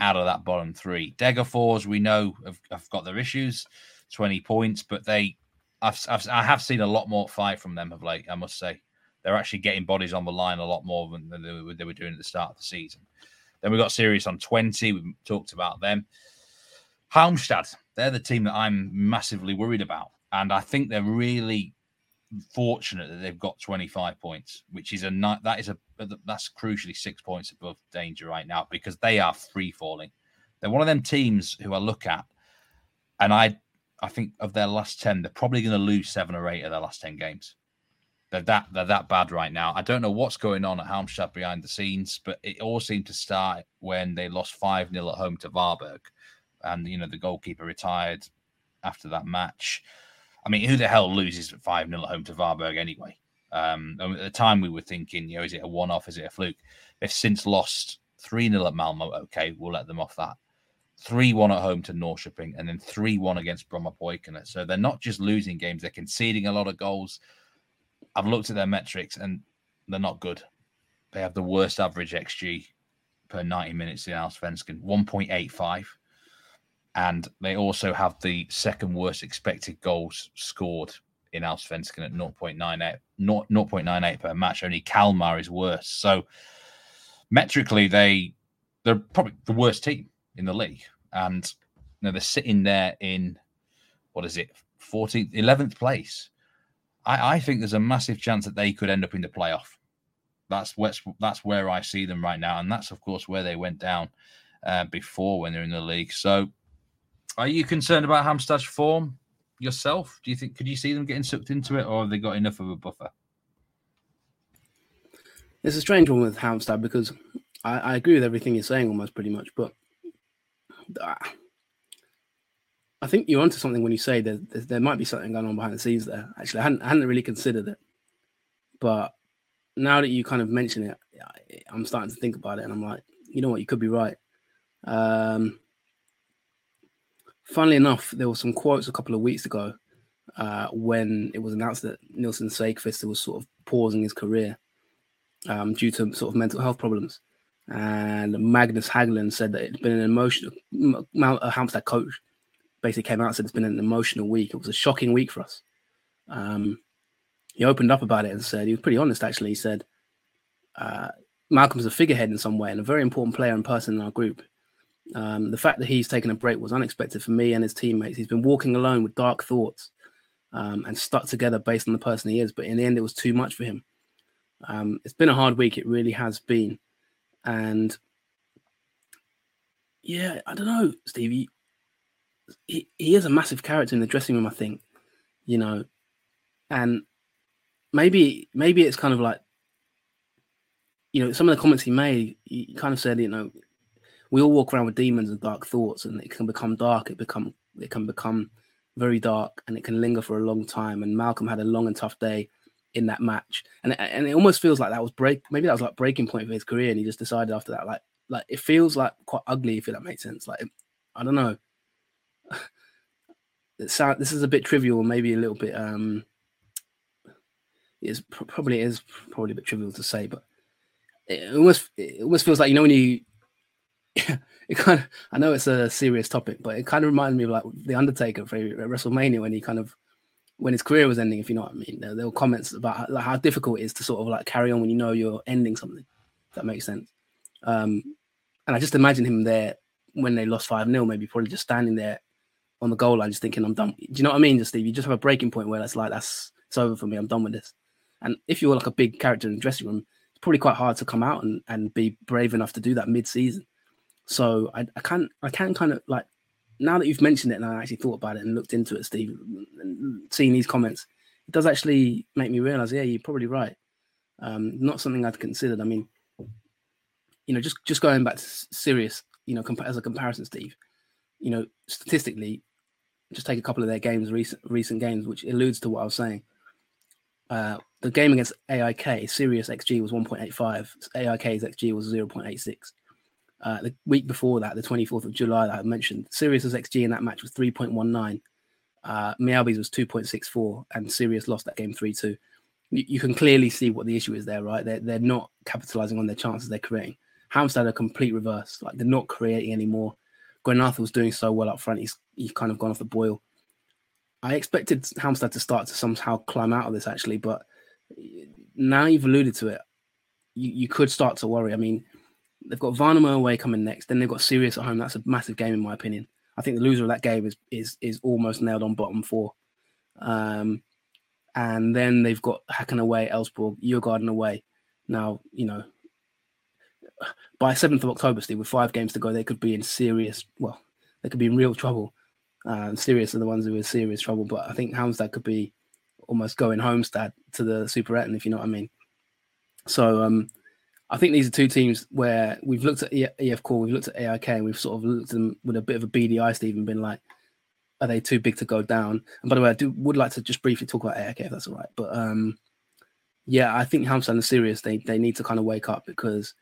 out of that bottom three. Degerfors, we know, have, have got their issues, twenty points, but they, I've, I've, I have seen a lot more fight from them of late, I must say. They're actually getting bodies on the line a lot more than they were, they were doing at the start of the season. Then we got Sirius on twenty. We talked about them. Halmstad, they're the team that I'm massively worried about. And I think they're really fortunate that they've got twenty-five points, which is a that is a that's crucially six points above danger right now because they are free falling. They're one of them teams who I look at, and I I think of their last ten, they're probably going to lose seven or eight of their last ten games. They're that, they're that bad right now. I don't know what's going on at Halmstad behind the scenes, but it all seemed to start when they lost five nil at home to Varberg. And, you know, the goalkeeper retired after that match. I mean, who the hell loses five nil at home to Varberg anyway? Um, at the time, we were thinking, you know, is it a one-off? Is it a fluke? They've since lost three nil at Malmö. Okay, we'll let them off that. three one at home to Norrköping and then three one against Brommapojkarna. So they're not just losing games. They're conceding a lot of goals. I've looked at their metrics and they're not good. They have the worst average X G per ninety minutes in Allsvenskan, one point eight five. And they also have the second worst expected goals scored in Allsvenskan at zero point nine eight per match. Only Kalmar is worse. So metrically, they, they're probably the worst team in the league. And you know, they're sitting there in, what is it, fourteenth, eleventh place. I, I think there's a massive chance that they could end up in the playoff. That's where, that's where I see them right now. And that's, of course, where they went down uh, before when they're in the league. So are you concerned about Halmstad's form yourself? Do you think, could you see them getting sucked into it or have they got enough of a buffer? It's a strange one with Halmstad because I, I agree with everything you're saying almost pretty much, but uh, I think you're onto something when you say that there, there might be something going on behind the scenes there. Actually, I hadn't, I hadn't really considered it. But now that you kind of mention it, I'm starting to think about it. And I'm like, you know what? You could be right. Um, funnily enough, there were some quotes a couple of weeks ago uh, when it was announced that Nilsson Segerqvist was sort of pausing his career um, due to sort of mental health problems. And Magnus Haglund said that it'd been an emotional a Halmstad coach. Basically came out and said it's been an emotional week. It was a shocking week for us. Um, he opened up about it and said, he was pretty honest actually, he said, uh, Malcolm's a figurehead in some way and a very important player and person in our group. Um, the fact that he's taken a break was unexpected for me and his teammates. He's been walking alone with dark thoughts um, and stuck together based on the person he is, but in the end it was too much for him. Um, it's been a hard week, it really has been. And yeah, I don't know, Stevie. He, he is a massive character in the dressing room, I think, you know, and maybe maybe it's kind of like you know, some of the comments he made, he kind of said, you know, we all walk around with demons and dark thoughts, and it can become dark. It become it can become very dark, and it can linger for a long time. And Malcolm had a long and tough day in that match, and and it almost feels like that was break. Maybe that was like breaking point for his career, and he just decided after that, like like it feels like quite ugly, if that makes sense. Like, I don't know. It sound, this is a bit trivial, maybe a little bit. Um, it's probably it is probably a bit trivial to say, but it almost it almost feels like, you know, when you it kind of, I know it's a serious topic, but it kind of reminded me of like the Undertaker for WrestleMania when he kind of. When his career was ending, if you know what I mean, there, there were comments about how, like, how difficult it is to sort of like carry on when you know you're ending something. If that makes sense. Um, and I just imagine him there when they lost five nil, maybe probably just standing there on the goal line, just thinking, I'm done. Do you know what I mean? Just Steve, you just have a breaking point where that's like, that's it's over for me. I'm done with this. And if you were like a big character in the dressing room, it's probably quite hard to come out and, and be brave enough to do that mid season. So I, I can't, I can kind of like, now that you've mentioned it and I actually thought about it and looked into it, Steve, and seeing these comments, it does actually make me realize, yeah, you're probably right. Um, not something I'd considered. I mean, you know, just, just going back to Sirius, you know, compa- as a comparison, Steve, you know, statistically, just take a couple of their games, recent recent games, which alludes to what I was saying. Uh, the game against A I K, Sirius X G was one point eight five. A I K's X G was zero point eight six. Uh, the week before that, the twenty-fourth of July, that I mentioned, Sirius's X G in that match was three point one nine. Uh, Mjällby's was two point six four, and Sirius lost that game three two. You, you can clearly see what the issue is there, right? They're, they're not capitalising on their chances they're creating. Halmstad are complete reverse. Like, they're not creating anymore. Granata was doing so well up front. He's, he's kind of gone off the boil. I expected Halmstad to start to somehow climb out of this, actually, but now you've alluded to it, you, you could start to worry. I mean, they've got Varnamo away coming next. Then they've got Sirius at home. That's a massive game, in my opinion. I think the loser of that game is is is almost nailed on bottom four. Um, and then they've got Hacken away, Elfsborg, Djurgården away. Now, you know, by seventh of October, Steve, with five games to go, they could be in serious, well, they could be in real trouble. Um, Sirius are the ones who are in serious trouble. But I think Halmstad could be almost going Halmstad to the Super Etten, if you know what I mean. So, um, I think these are two teams where we've looked at E F Core, we've looked at A I K, and we've sort of looked at them with a bit of a beady eye, Steve, and been like, are they too big to go down? And by the way, I do would like to just briefly talk about A I K, if that's all right. But, um, yeah, I think Halmstad and Sirius, they they need to kind of wake up, because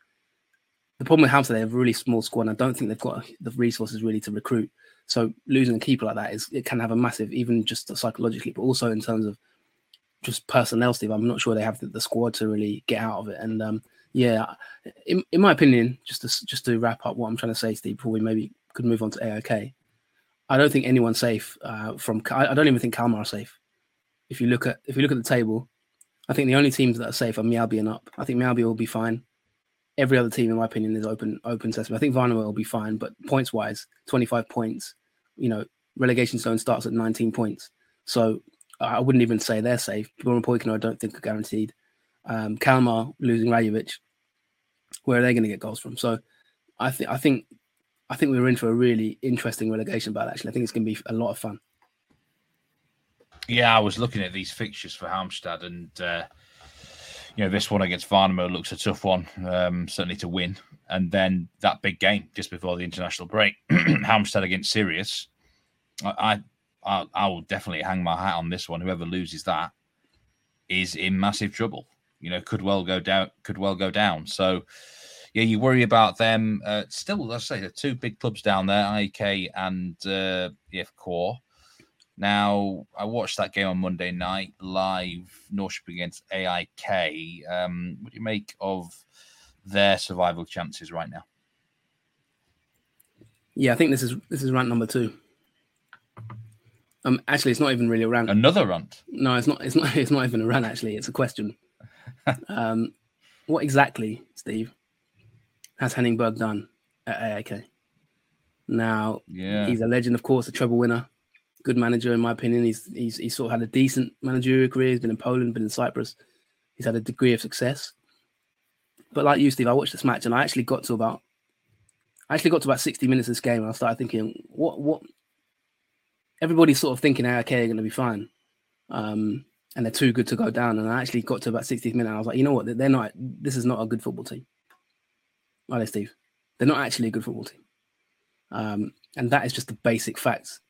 the problem with Halmstad, they have a really small squad, and I don't think they've got the resources really to recruit. So losing a keeper like that, is it can have a massive, even just psychologically, but also in terms of just personnel, Steve. I'm not sure they have the, the squad to really get out of it. And, um, yeah, in, in my opinion, just to, just to wrap up what I'm trying to say, Steve, before we maybe could move on to A I K, I don't think anyone's safe uh, from. I don't even think Kalmar are safe. If you look at if you look at the table, I think the only teams that are safe are Mjällby and up. I think Mjällby will be fine. Every other team, in my opinion, is open open sesame. I think Varnamo will be fine, but points wise, twenty-five points. You know, relegation zone starts at nineteen points, so I wouldn't even say they're safe. Brommapojkarna, I don't think are guaranteed. Um, Kalmar losing Rajovic, where are they going to get goals from? So, I think I think I think we're in for a really interesting relegation battle. Actually, I think it's going to be a lot of fun. Yeah, I was looking at these fixtures for Halmstad, and uh, you know, this one against Varnamo looks a tough one, um, certainly to win. And then that big game just before the international break, Halmstad against Sirius. I I I will definitely hang my hat on this one. Whoever loses that is in massive trouble. You know, could well go down. Could well go down. So, yeah, you worry about them. Uh, still, let's say the two big clubs down there, I K and uh, E F Core. Now, I watched that game on Monday night live, Norrköping against A I K. Um, what do you make of their survival chances right now? Yeah, I think this is this is rant number two. Um, actually, it's not even really a rant. Another rant? No, it's not. It's not. It's not even a rant. Actually, it's a question. um, what exactly, Steve, has Henning Berg done at A I K? Now, yeah. He's a legend, of course, a treble winner, good manager in my opinion. He's he's he's sort of had a decent managerial career. He's been in Poland, been in Cyprus. He's had a degree of success. But like you, Steve, I watched this match and I actually got to about I actually got to about sixty minutes of this game, and I started thinking, what what everybody's sort of thinking A I K are going to be fine. Um, and they're too good to go down. And I actually got to about sixtieth minute. And I was like, you know what? They're not. This is not a good football team. Are they, Steve? They're not actually a good football team. Um, and that is just the basic facts.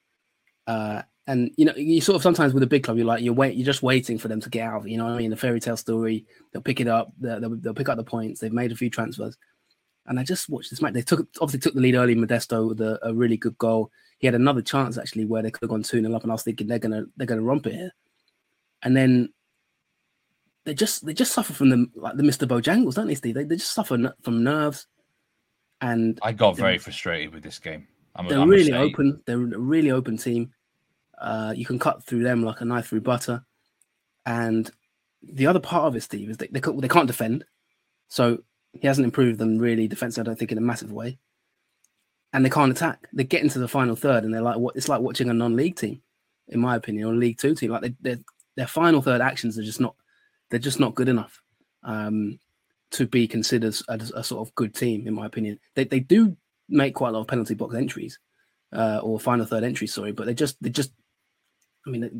Uh, and, you know, you sort of sometimes with a big club, you're like, you're wait, you're just waiting for them to get out. You know what I mean? The fairy tale story, they'll pick it up. They'll, they'll pick up the points. They've made a few transfers. And I just watched this match. They took obviously took the lead early. Modesto with a, a really good goal. He had another chance, actually, where they could have gone two nil up. And I was thinking, they're going to they're gonna romp it here. And then they just they just suffer from the, like the Mister Bojangles, don't they, Steve? They, they just suffer from nerves. And I got very frustrated with this game. I'm, they're I'm really open. They're a really open team. Uh, you can cut through them like a knife through butter. And the other part of it, Steve, is they they, they can't defend. So he hasn't improved them really defensively, I don't think, in a massive way. And they can't attack. They get into the final third, and they're like, what? It's like watching a non-league team, in my opinion, or a League Two team. Like they, they, their final third actions are just not. They're just not good enough um, to be considered a, a sort of good team, in my opinion. They they do make quite a lot of penalty box entries, uh, or final third entries, sorry. But they just they just. I mean, they,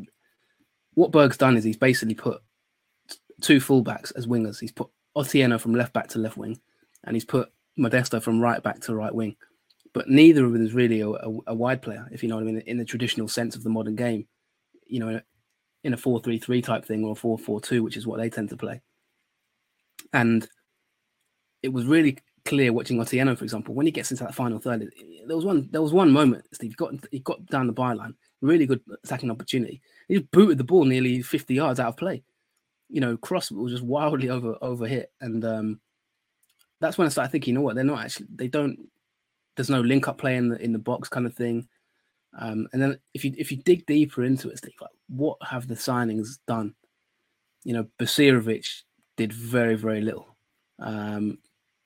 what Berg's done is he's basically put two fullbacks as wingers. He's put Otieno from left back to left wing, and he's put Modesto from right back to right wing. But neither of them is really a, a, a wide player, if you know what I mean, in the traditional sense of the modern game, you know, in a four three three type thing, or four four two, which is what they tend to play. And it was really clear watching Otieno, for example, when he gets into that final third. There was one, there was one moment, Steve, he got, he got down the byline, really good attacking opportunity. He just booted the ball nearly fifty yards out of play. You know, cross was just wildly over over hit, and um, that's when I started thinking, you know what, they're not actually, they don't. There's no link up play in the in the box kind of thing. Um, and then if you if you dig deeper into it, Steve, like what have the signings done? You know, Basirovic did very very little. Um,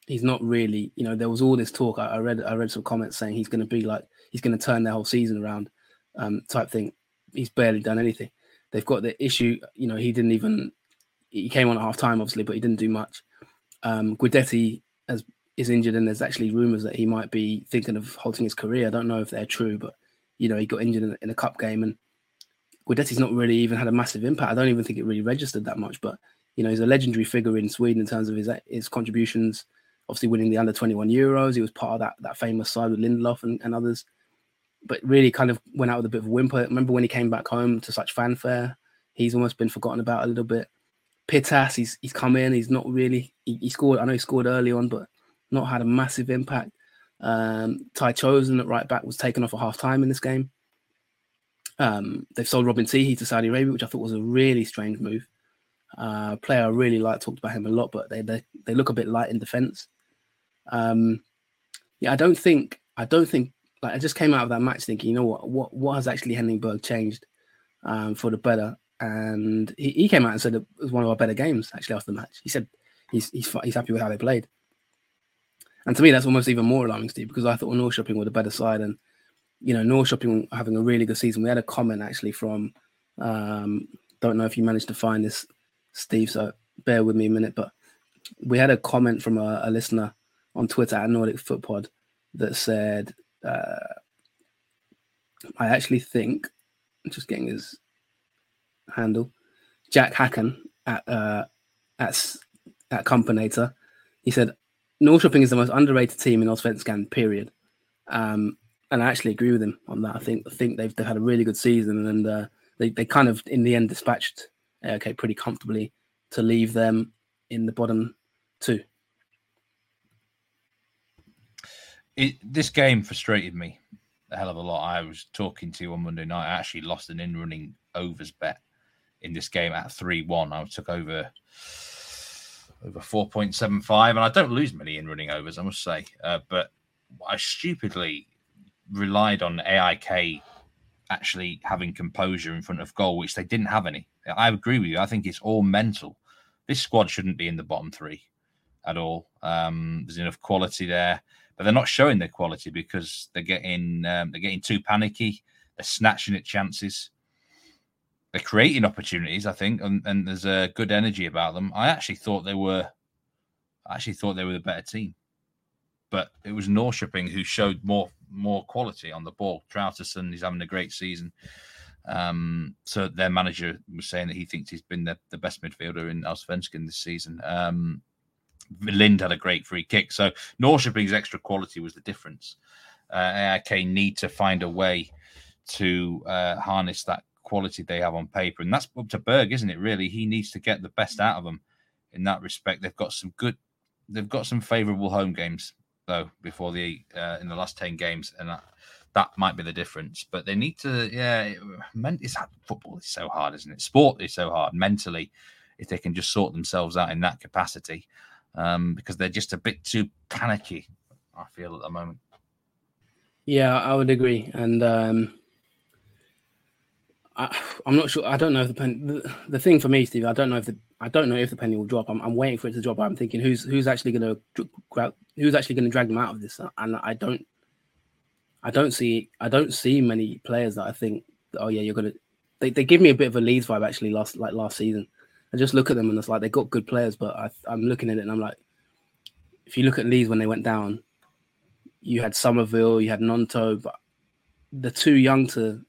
he's not really, you know, there was all this talk. I, I read I read some comments saying he's going to be like he's going to turn their whole season around, um, type thing. He's barely done anything. They've got the issue, you know, he didn't even. He came on at half time, obviously, but he didn't do much. Um, Guidetti has, is injured, and there's actually rumours that he might be thinking of halting his career. I don't know if they're true, but you know, he got injured in, in a cup game, and Guidetti's not really even had a massive impact. I don't even think it really registered that much, but you know, he's a legendary figure in Sweden in terms of his his contributions. Obviously, winning the under twenty-one Euros, he was part of that that famous side with Lindelof and, and others. But really, kind of went out with a bit of a whimper. Remember when he came back home to such fanfare? He's almost been forgotten about a little bit. Pittas, he's he's come in. He's not really. He, he scored. I know he scored early on, but not had a massive impact. Um, Ty Chosen at right back was taken off at half time in this game. Um, they've sold Robin Teahy to Saudi Arabia, which I thought was a really strange move. Uh, player I really like, talked about him a lot, but they they, they look a bit light in defence. Um, yeah, I don't think I don't think like I just came out of that match thinking, you know what, what what has actually Henning Berg changed um, for the better? And he, he came out and said it was one of our better games, actually, after the match. He said he's he's he's happy with how they played. And to me, that's almost even more alarming, Steve, because I thought Norrköping were the better side. And, you know, Norrköping having a really good season. We had a comment, actually, from, um, don't know if you managed to find this, Steve, so bear with me a minute, but we had a comment from a, a listener on Twitter at Nordic Footpod that said, uh, I actually think, I'm just getting his handle, Jack Hacken at uh, at at Companator. He said Norrköping is the most underrated team in Allsvenskan, period. Um, and I actually agree with him on that. I think I think they've, they've had a really good season, and uh, they they kind of in the end dispatched okay pretty comfortably to leave them in the bottom two. It, this game frustrated me a hell of a lot. I was talking to you on Monday night. I actually lost an in-running overs bet in this game at three one. I took over over four point seven five, and I don't lose many in running overs, I must say. Uh, but I stupidly relied on A I K actually having composure in front of goal, which they didn't have any. I agree with you. I think it's all mental. This squad shouldn't be in the bottom three at all. Um, there's enough quality there, but they're not showing their quality because they're getting um, they're getting too panicky. They're snatching at chances. They're creating opportunities, I think, and, and there's a good energy about them. I actually thought they were, I actually thought they were the better team, but it was Norrköping who showed more more quality on the ball. Trauterson is having a great season. Um, so their manager was saying that he thinks he's been the, the best midfielder in Allsvenskan this season. Um, Lind had a great free kick. So Norrköping's extra quality was the difference. Uh, A I K need to find a way to uh, harness that quality they have on paper. And that's up to Berg, isn't it, really? He needs to get the best out of them in that respect. They've got some good, they've got some favourable home games, though, before the uh, in the last ten games. And that, that might be the difference. But they need to, yeah, men- it's, football is so hard, isn't it? Sport is so hard mentally. If they can just sort themselves out in that capacity, um, because they're just a bit too panicky, I feel, at the moment. Yeah, I would agree. And um, I, I'm not sure. I don't know if the pen. The, the thing for me, Steve, I don't know if the I don't know if the penny will drop. I'm, I'm waiting for it to drop. I'm thinking who's who's actually going to who's actually going to drag them out of this. And I don't, I don't see I don't see many players that I think, oh yeah, you're gonna. They they give me a bit of a Leeds vibe actually. Last like last season, I just look at them and it's like they got good players, but I, I'm looking at it and I'm like, if you look at Leeds when they went down. You had Somerville, you had Nonto, but they're too young to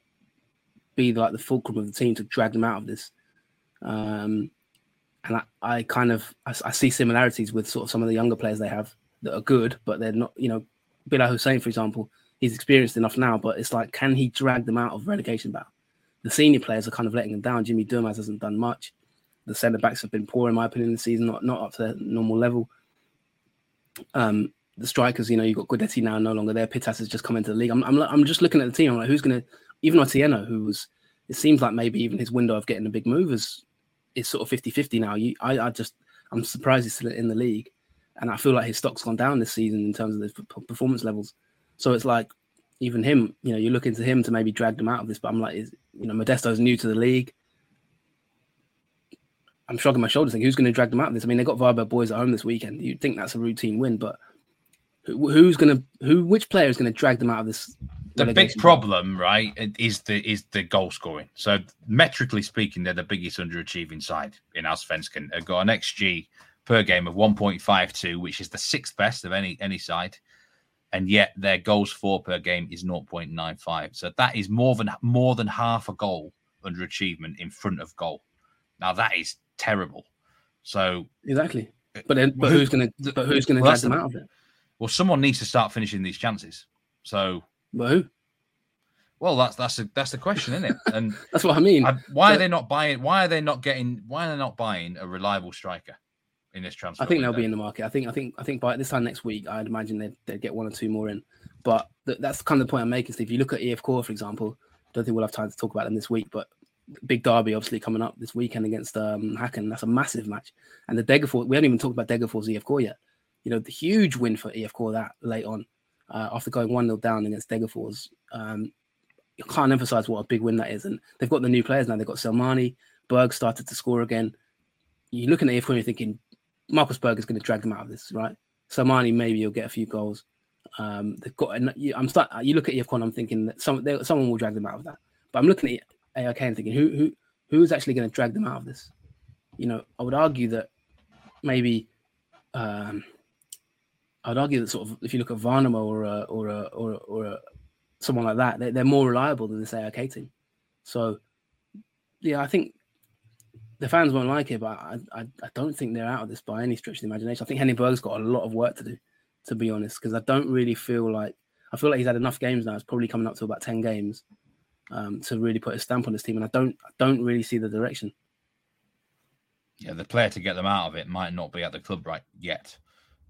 be like the fulcrum of the team to drag them out of this. Um, and I, I kind of I, I see similarities with sort of some of the younger players they have that are good, but they're not, you know, Bilal Hussein, for example, he's experienced enough now, but it's like, can he drag them out of relegation battle? The senior players are kind of letting them down. Jimmy Durmaz hasn't done much. The centre-backs have been poor, in my opinion, this season, not, not up to their normal level. Um, The strikers, you know, you've got Guidetti now no longer there. Pittas has just come into the league. I'm, I'm, I'm just looking at the team. I'm like, who's going to, even Otieno, who was, it seems like maybe even his window of getting a big move is, is sort of fifty-fifty now. You, I, I just, I'm surprised he's still in the league. And I feel like his stock's gone down this season in terms of the p- performance levels. So it's like, even him, you know, you're looking to him to maybe drag them out of this. But I'm like, is, you know, Modesto's new to the league. I'm shrugging my shoulders, thinking, who's going to drag them out of this? I mean, they got Varberg boys at home this weekend. You'd think that's a routine win, but. Who's gonna who? Which player is gonna drag them out of this? The big problem, right, is the is the goal scoring. So metrically speaking, they're the biggest underachieving side in Allsvenskan. They've got an X G per game of one point five two, which is the sixth best of any any side, and yet their goals for per game is zero point nine five. So that is more than more than half a goal underachievement in front of goal. Now that is terrible. So exactly, but then, but who's gonna but who's gonna well, drag them out of it? Well, someone needs to start finishing these chances. So, well, who? Well, that's that's a, that's the question, isn't it? And that's what I mean. I, why but, are they not buying? Why are they not getting? Why are they not buying a reliable striker in this transfer? I think window? They'll be in the market. I think. I think. I think by this time next week, I'd imagine they'd, they'd get one or two more in. But th- that's kind of the point I'm making. So if you look at I F K, for example, I don't think we'll have time to talk about them this week. But big derby, obviously, coming up this weekend against um, Hacken. That's a massive match. And the Degerfors. We haven't even talked about Degerfors I F K yet. You know, the huge win for I F K that late on uh, after going one nil down against Degerfors. Um, you can't emphasize what a big win that is. And they've got the new players now. They've got Selmani. Berg started to score again. You're looking at I F K and you're thinking, Marcus Berg is going to drag them out of this, right? Selmani, maybe he'll get a few goals. Um, they've got. And I'm start, You look at I F K and I'm thinking that some, they, someone will drag them out of that. But I'm looking at A I K and thinking, who who who is actually going to drag them out of this? You know, I would argue that maybe... Um, I'd argue that sort of if you look at Varnamo or a, or a, or a, or a, someone like that, they're, they're more reliable than this A I K team. So, yeah, I think the fans won't like it, but I, I, I don't think they're out of this by any stretch of the imagination. I think Henning Berg's got a lot of work to do, to be honest, because I don't really feel like I feel like he's had enough games now. It's probably coming up to about ten games um, to really put a stamp on this team, and I don't I don't really see the direction. Yeah, the player to get them out of it might not be at the club right yet.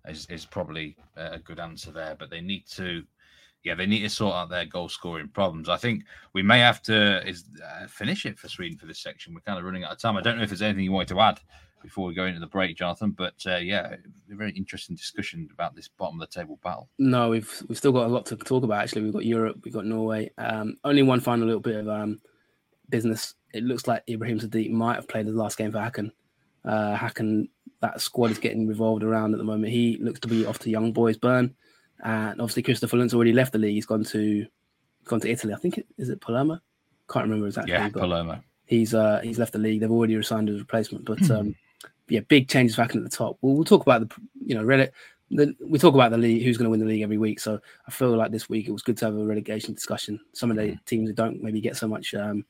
Is, is probably a good answer there, but they need to, yeah, they need to sort out their goal scoring problems. I think we may have to is, uh, finish it for Sweden for this section. We're kind of running out of time. I don't know if there's anything you wanted to add before we go into the break, Jonathan, but uh, yeah, a very interesting discussion about this bottom of the table battle. No, we've we've still got a lot to talk about. Actually, we've got Europe, we've got Norway. Um, only one final little bit of um, business. It looks like Ibrahim Sadiq might have played his last game for Hacken. Uh, Hacken. That squad is getting revolved around at the moment. He looks to be off to Young Boys Bern, and obviously Christopher Lund's already left the league. He's gone to gone to Italy. I think it is it Palermo. Can't remember exactly. Yeah, Palermo. He's uh, he's left the league. They've already assigned his replacement. But um, yeah, big changes back in at the top. We'll, we'll talk about the you know rele- the, we talk about the league. Who's going to win the league every week? So I feel like this week it was good to have a relegation discussion. Some of the teams that don't maybe get so much um,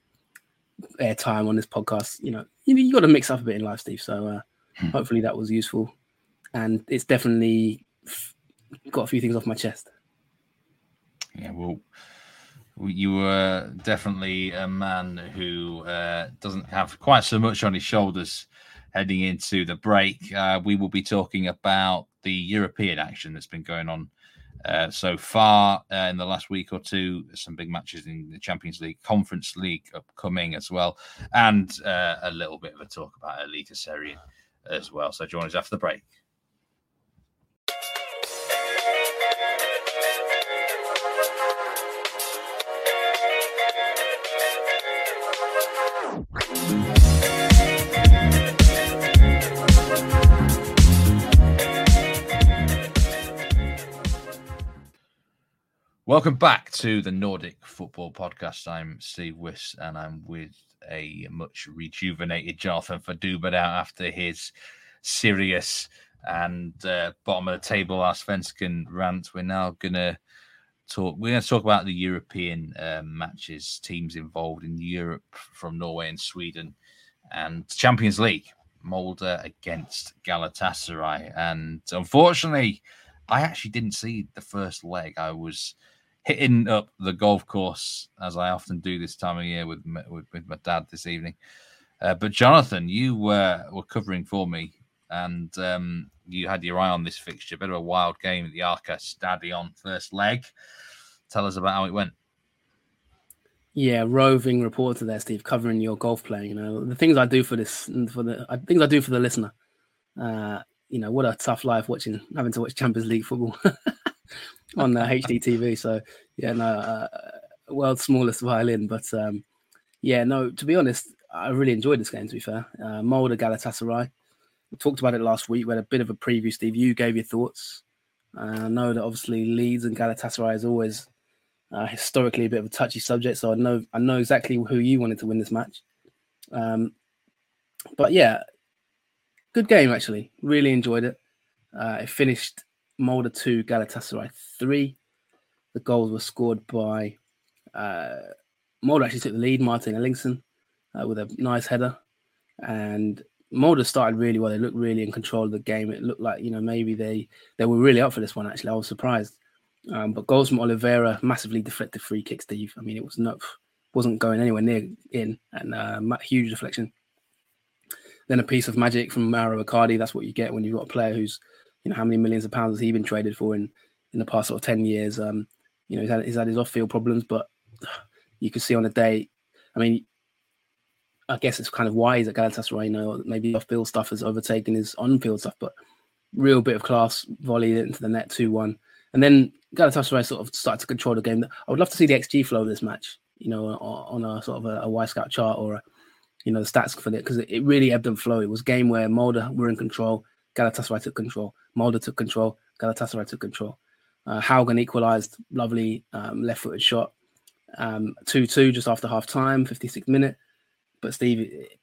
airtime on this podcast. You know, you, you got to mix up a bit in life, Steve. So uh, hmm. hopefully that was useful, and it's definitely f- got a few things off my chest. Yeah, well, you were definitely a man who uh, doesn't have quite so much on his shoulders heading into the break. Uh, we will be talking about the European action that's been going on uh, so far uh, in the last week or two. Some big matches in the Champions League, Conference League upcoming as well, and uh, a little bit of a talk about Elite Serie as well. So join us after the break. Welcome back to the Nordic Football Podcast. I'm Steve Witz, and I'm with a much rejuvenated Jonathan Faduba now after his Sirius and uh, bottom of the table Allsvenskan rant. We're now going to talk. We're going to talk about the European uh, matches, teams involved in Europe from Norway and Sweden, and Champions League. Molde against Galatasaray, and unfortunately, I actually didn't see the first leg. I was hitting up the golf course, as I often do this time of year with my, with, with my dad this evening. Uh, but Jonathan, you uh, were covering for me, and um, you had your eye on this fixture. A bit of a wild game at the Arca Stadion, first leg. Tell us about how it went. Yeah, roving reporter there, Steve, covering your golf playing. You know, the things I do for this, for the things I do for the listener. Uh, you know, what a tough life watching, having to watch Champions League football on the H D T V. So, yeah, no, uh, world's smallest violin. But, um, yeah, no, to be honest, I really enjoyed this game, to be fair. Uh, Molde Galatasaray. We talked about it last week. We had a bit of a preview, Steve. You gave your thoughts. Uh, I know that obviously Leeds and Galatasaray is always uh, historically a bit of a touchy subject. So I know I know exactly who you wanted to win this match. Um, but, yeah, good game, actually. Really enjoyed it. Uh, it finished Molde two, Galatasaray three. The goals were scored by... Uh, Molde actually took the lead, Martin Ellingsen, uh, with a nice header. And Molde started really well. They looked really in control of the game. It looked like, you know, maybe they, they were really up for this one, actually. I was surprised. Um, but goals from Oliveira, massively deflected free kick, Steve. I mean, it was not, wasn't going anywhere near in. And uh, huge deflection. Then a piece of magic from Mauro Icardi. That's what you get when you've got a player who's, you know, how many millions of pounds has he been traded for in, in the past sort of ten years? Um, you know, he's had, he's had his off-field problems, but you could see on the day, I mean, I guess it's kind of why he's at Galatasaray, you know, maybe off-field stuff has overtaken his on-field stuff, but real bit of class, volleyed it into the net two one. And then Galatasaray sort of started to control the game. I would love to see the X G flow of this match, you know, on a sort of a, a Y-Scout chart or a, you know, the stats for it, because it really ebbed and flowed. It was a game where Molde were in control, Galatasaray took control, Molde took control, Galatasaray took control. Uh, Haugen equalised, lovely um, left-footed shot. Um, two two just after half-time, fifty-sixth minute. But Steve, it,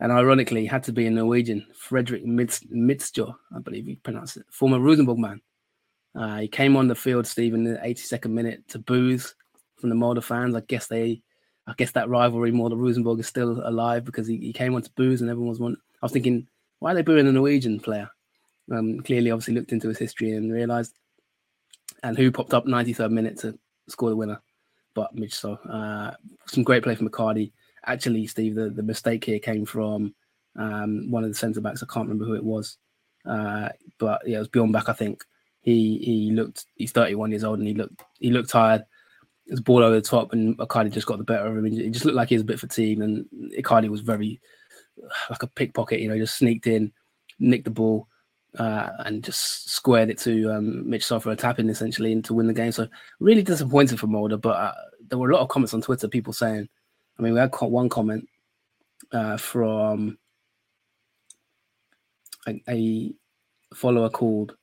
and ironically, had to be a Norwegian, Frederik Mitzjo, I believe he pronounced it, former Rosenborg man. Uh, he came on the field, Steve, in the eighty-second minute to boos from the Molde fans. I guess they... I guess that rivalry, more the Rosenborg, is still alive because he, he came on to boos and everyone was one. I was thinking, why are they booing a Norwegian player? Um, clearly, obviously, looked into his history and realised. And who popped up ninety-third minute to score the winner? But Michel. Uh, some great play from Icardi. Actually, Steve, the, the mistake here came from um, one of the centre-backs. I can't remember who it was. Uh, but yeah, it was Bjorn Back, I think. He he looked, he's thirty-one years old and he looked he looked tired. It was ball over the top and Icardi just got the better of him. It just looked like he was a bit fatigued and Icardi was very like a pickpocket, you know, just sneaked in, nicked the ball uh, and just squared it to um, Michel for a tap-in essentially and to win the game. So really disappointing for Molde, but uh, there were a lot of comments on Twitter, people saying, I mean, we had one comment uh, from a, a follower called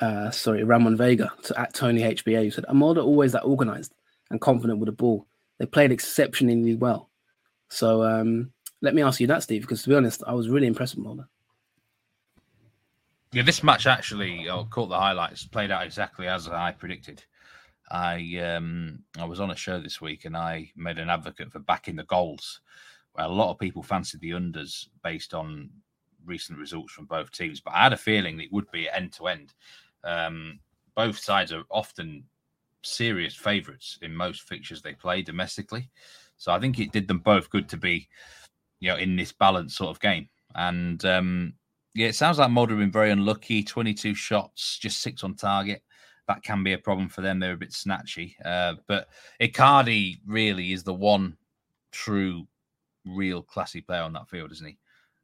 Uh, sorry, Ramon Vega, to, at Tony H B A, who said, "Are Molde always that organised and confident with the ball? They played exceptionally well." So um, let me ask you that, Steve, because to be honest, I was really impressed with Molde. Yeah, this match actually, I caught the highlights, played out exactly as I predicted. I um, I was on a show this week and I made an advocate for backing the goals. Where a lot of people fancied the unders based on recent results from both teams, but I had a feeling it would be end to end. Um, both sides are often serious favourites in most fixtures they play domestically, so I think it did them both good to be, you know, in this balanced sort of game. And um, yeah, it sounds like Molde have been very unlucky. twenty-two shots, just six on target. That can be a problem for them. They're a bit snatchy. Uh, but Icardi really is the one true, real classy player on that field, isn't he?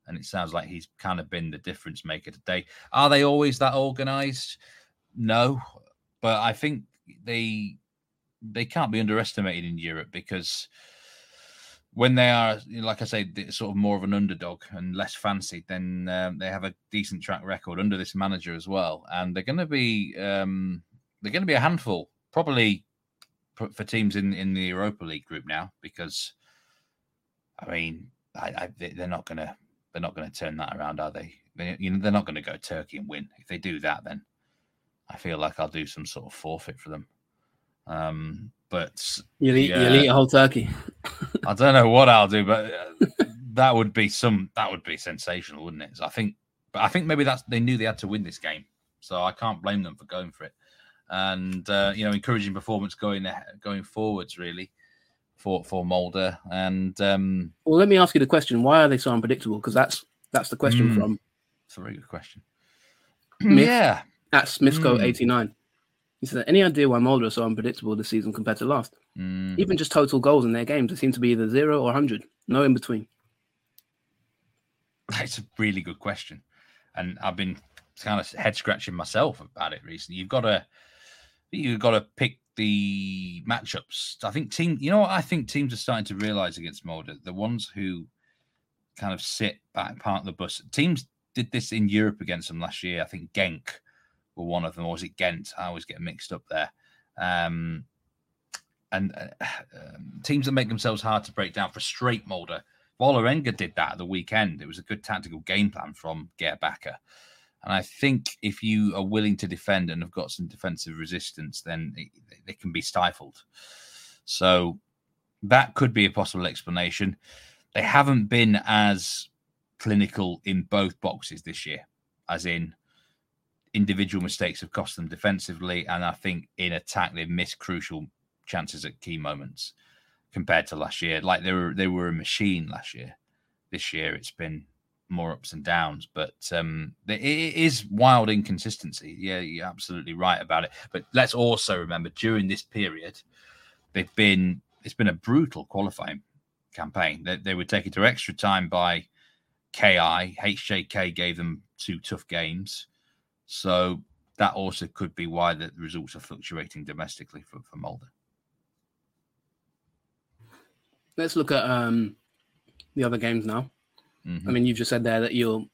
And it sounds like he's kind of been the difference maker today. Are they always that organised? No. But I think they they can't be underestimated in Europe, because when they are, like I say, sort of more of an underdog and less fancied, then um, they have a decent track record under this manager as well. And they're going to be... Um, They're going to be a handful, probably, for teams in, in the Europa League group now, because, I mean, I, I, they're not going to they're not going to turn that around, are they? They you know, they're not going to go to Turkey and win. If they do that, then I feel like I'll do some sort of forfeit for them. Um, but you'll eat, yeah, you'll eat a whole turkey. I don't know what I'll do, but that would be some that would be sensational, wouldn't it? So I think, but I think maybe that's they knew they had to win this game, so I can't blame them for going for it. And uh, you know, encouraging performance going going forwards, really, for for Molde. And um, well, let me ask you the question: why are they so unpredictable? Because that's that's the question mm, from. It's a very good question. Myth, yeah, at Smithco eighty nine. He said, "Any idea why Molde are so unpredictable this season compared to last? Mm. Even just total goals in their games, they seem to be either zero or hundred, no in between." That's a really good question, and I've been kind of head scratching myself about it recently. You've got to. You've got to pick the matchups. I think team, you know, what I think teams are starting to realize against Molde, the ones who kind of sit back, part of the bus. Teams did this in Europe against them last year. I think Genk were one of them, or was it Ghent? I always get mixed up there. Um, and uh, um, teams that make themselves hard to break down frustrate Molde. Vålerenga did that at the weekend. It was a good tactical game plan from Gerbacker. And I think if you are willing to defend and have got some defensive resistance, then it, it can be stifled. So that could be a possible explanation. They haven't been as clinical in both boxes this year, as in individual mistakes have cost them defensively. And I think in attack, they've missed crucial chances at key moments compared to last year. Like they were, they were a machine last year. This year, it's been more ups and downs, but um, it is wild inconsistency. Yeah, you're absolutely right about it. But let's also remember during this period, they've been it's been a brutal qualifying campaign. They, they were taken to extra time by K I. H J K gave them two tough games, so that also could be why the results are fluctuating domestically for for Molde. Let's look at um, the other games now. Mm-hmm. I mean, you've just said there that you'll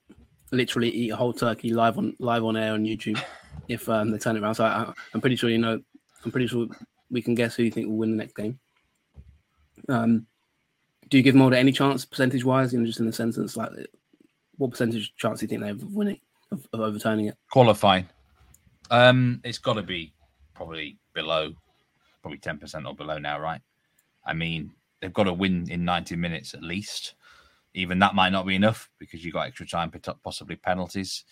literally eat a whole turkey live on live on air on YouTube if um, they turn it around. So I, I'm pretty sure you know. I'm pretty sure we can guess who you think will win the next game. Um, do you give Molde any chance, percentage wise? You know, just in a sentence, like what percentage chance do you think they have of winning, of, of overturning it? Qualifying. Um, it's got to be probably below, probably ten percent or below now, right? I mean, they've got to win in ninety minutes at least. Even that might not be enough because you got extra time, possibly penalties.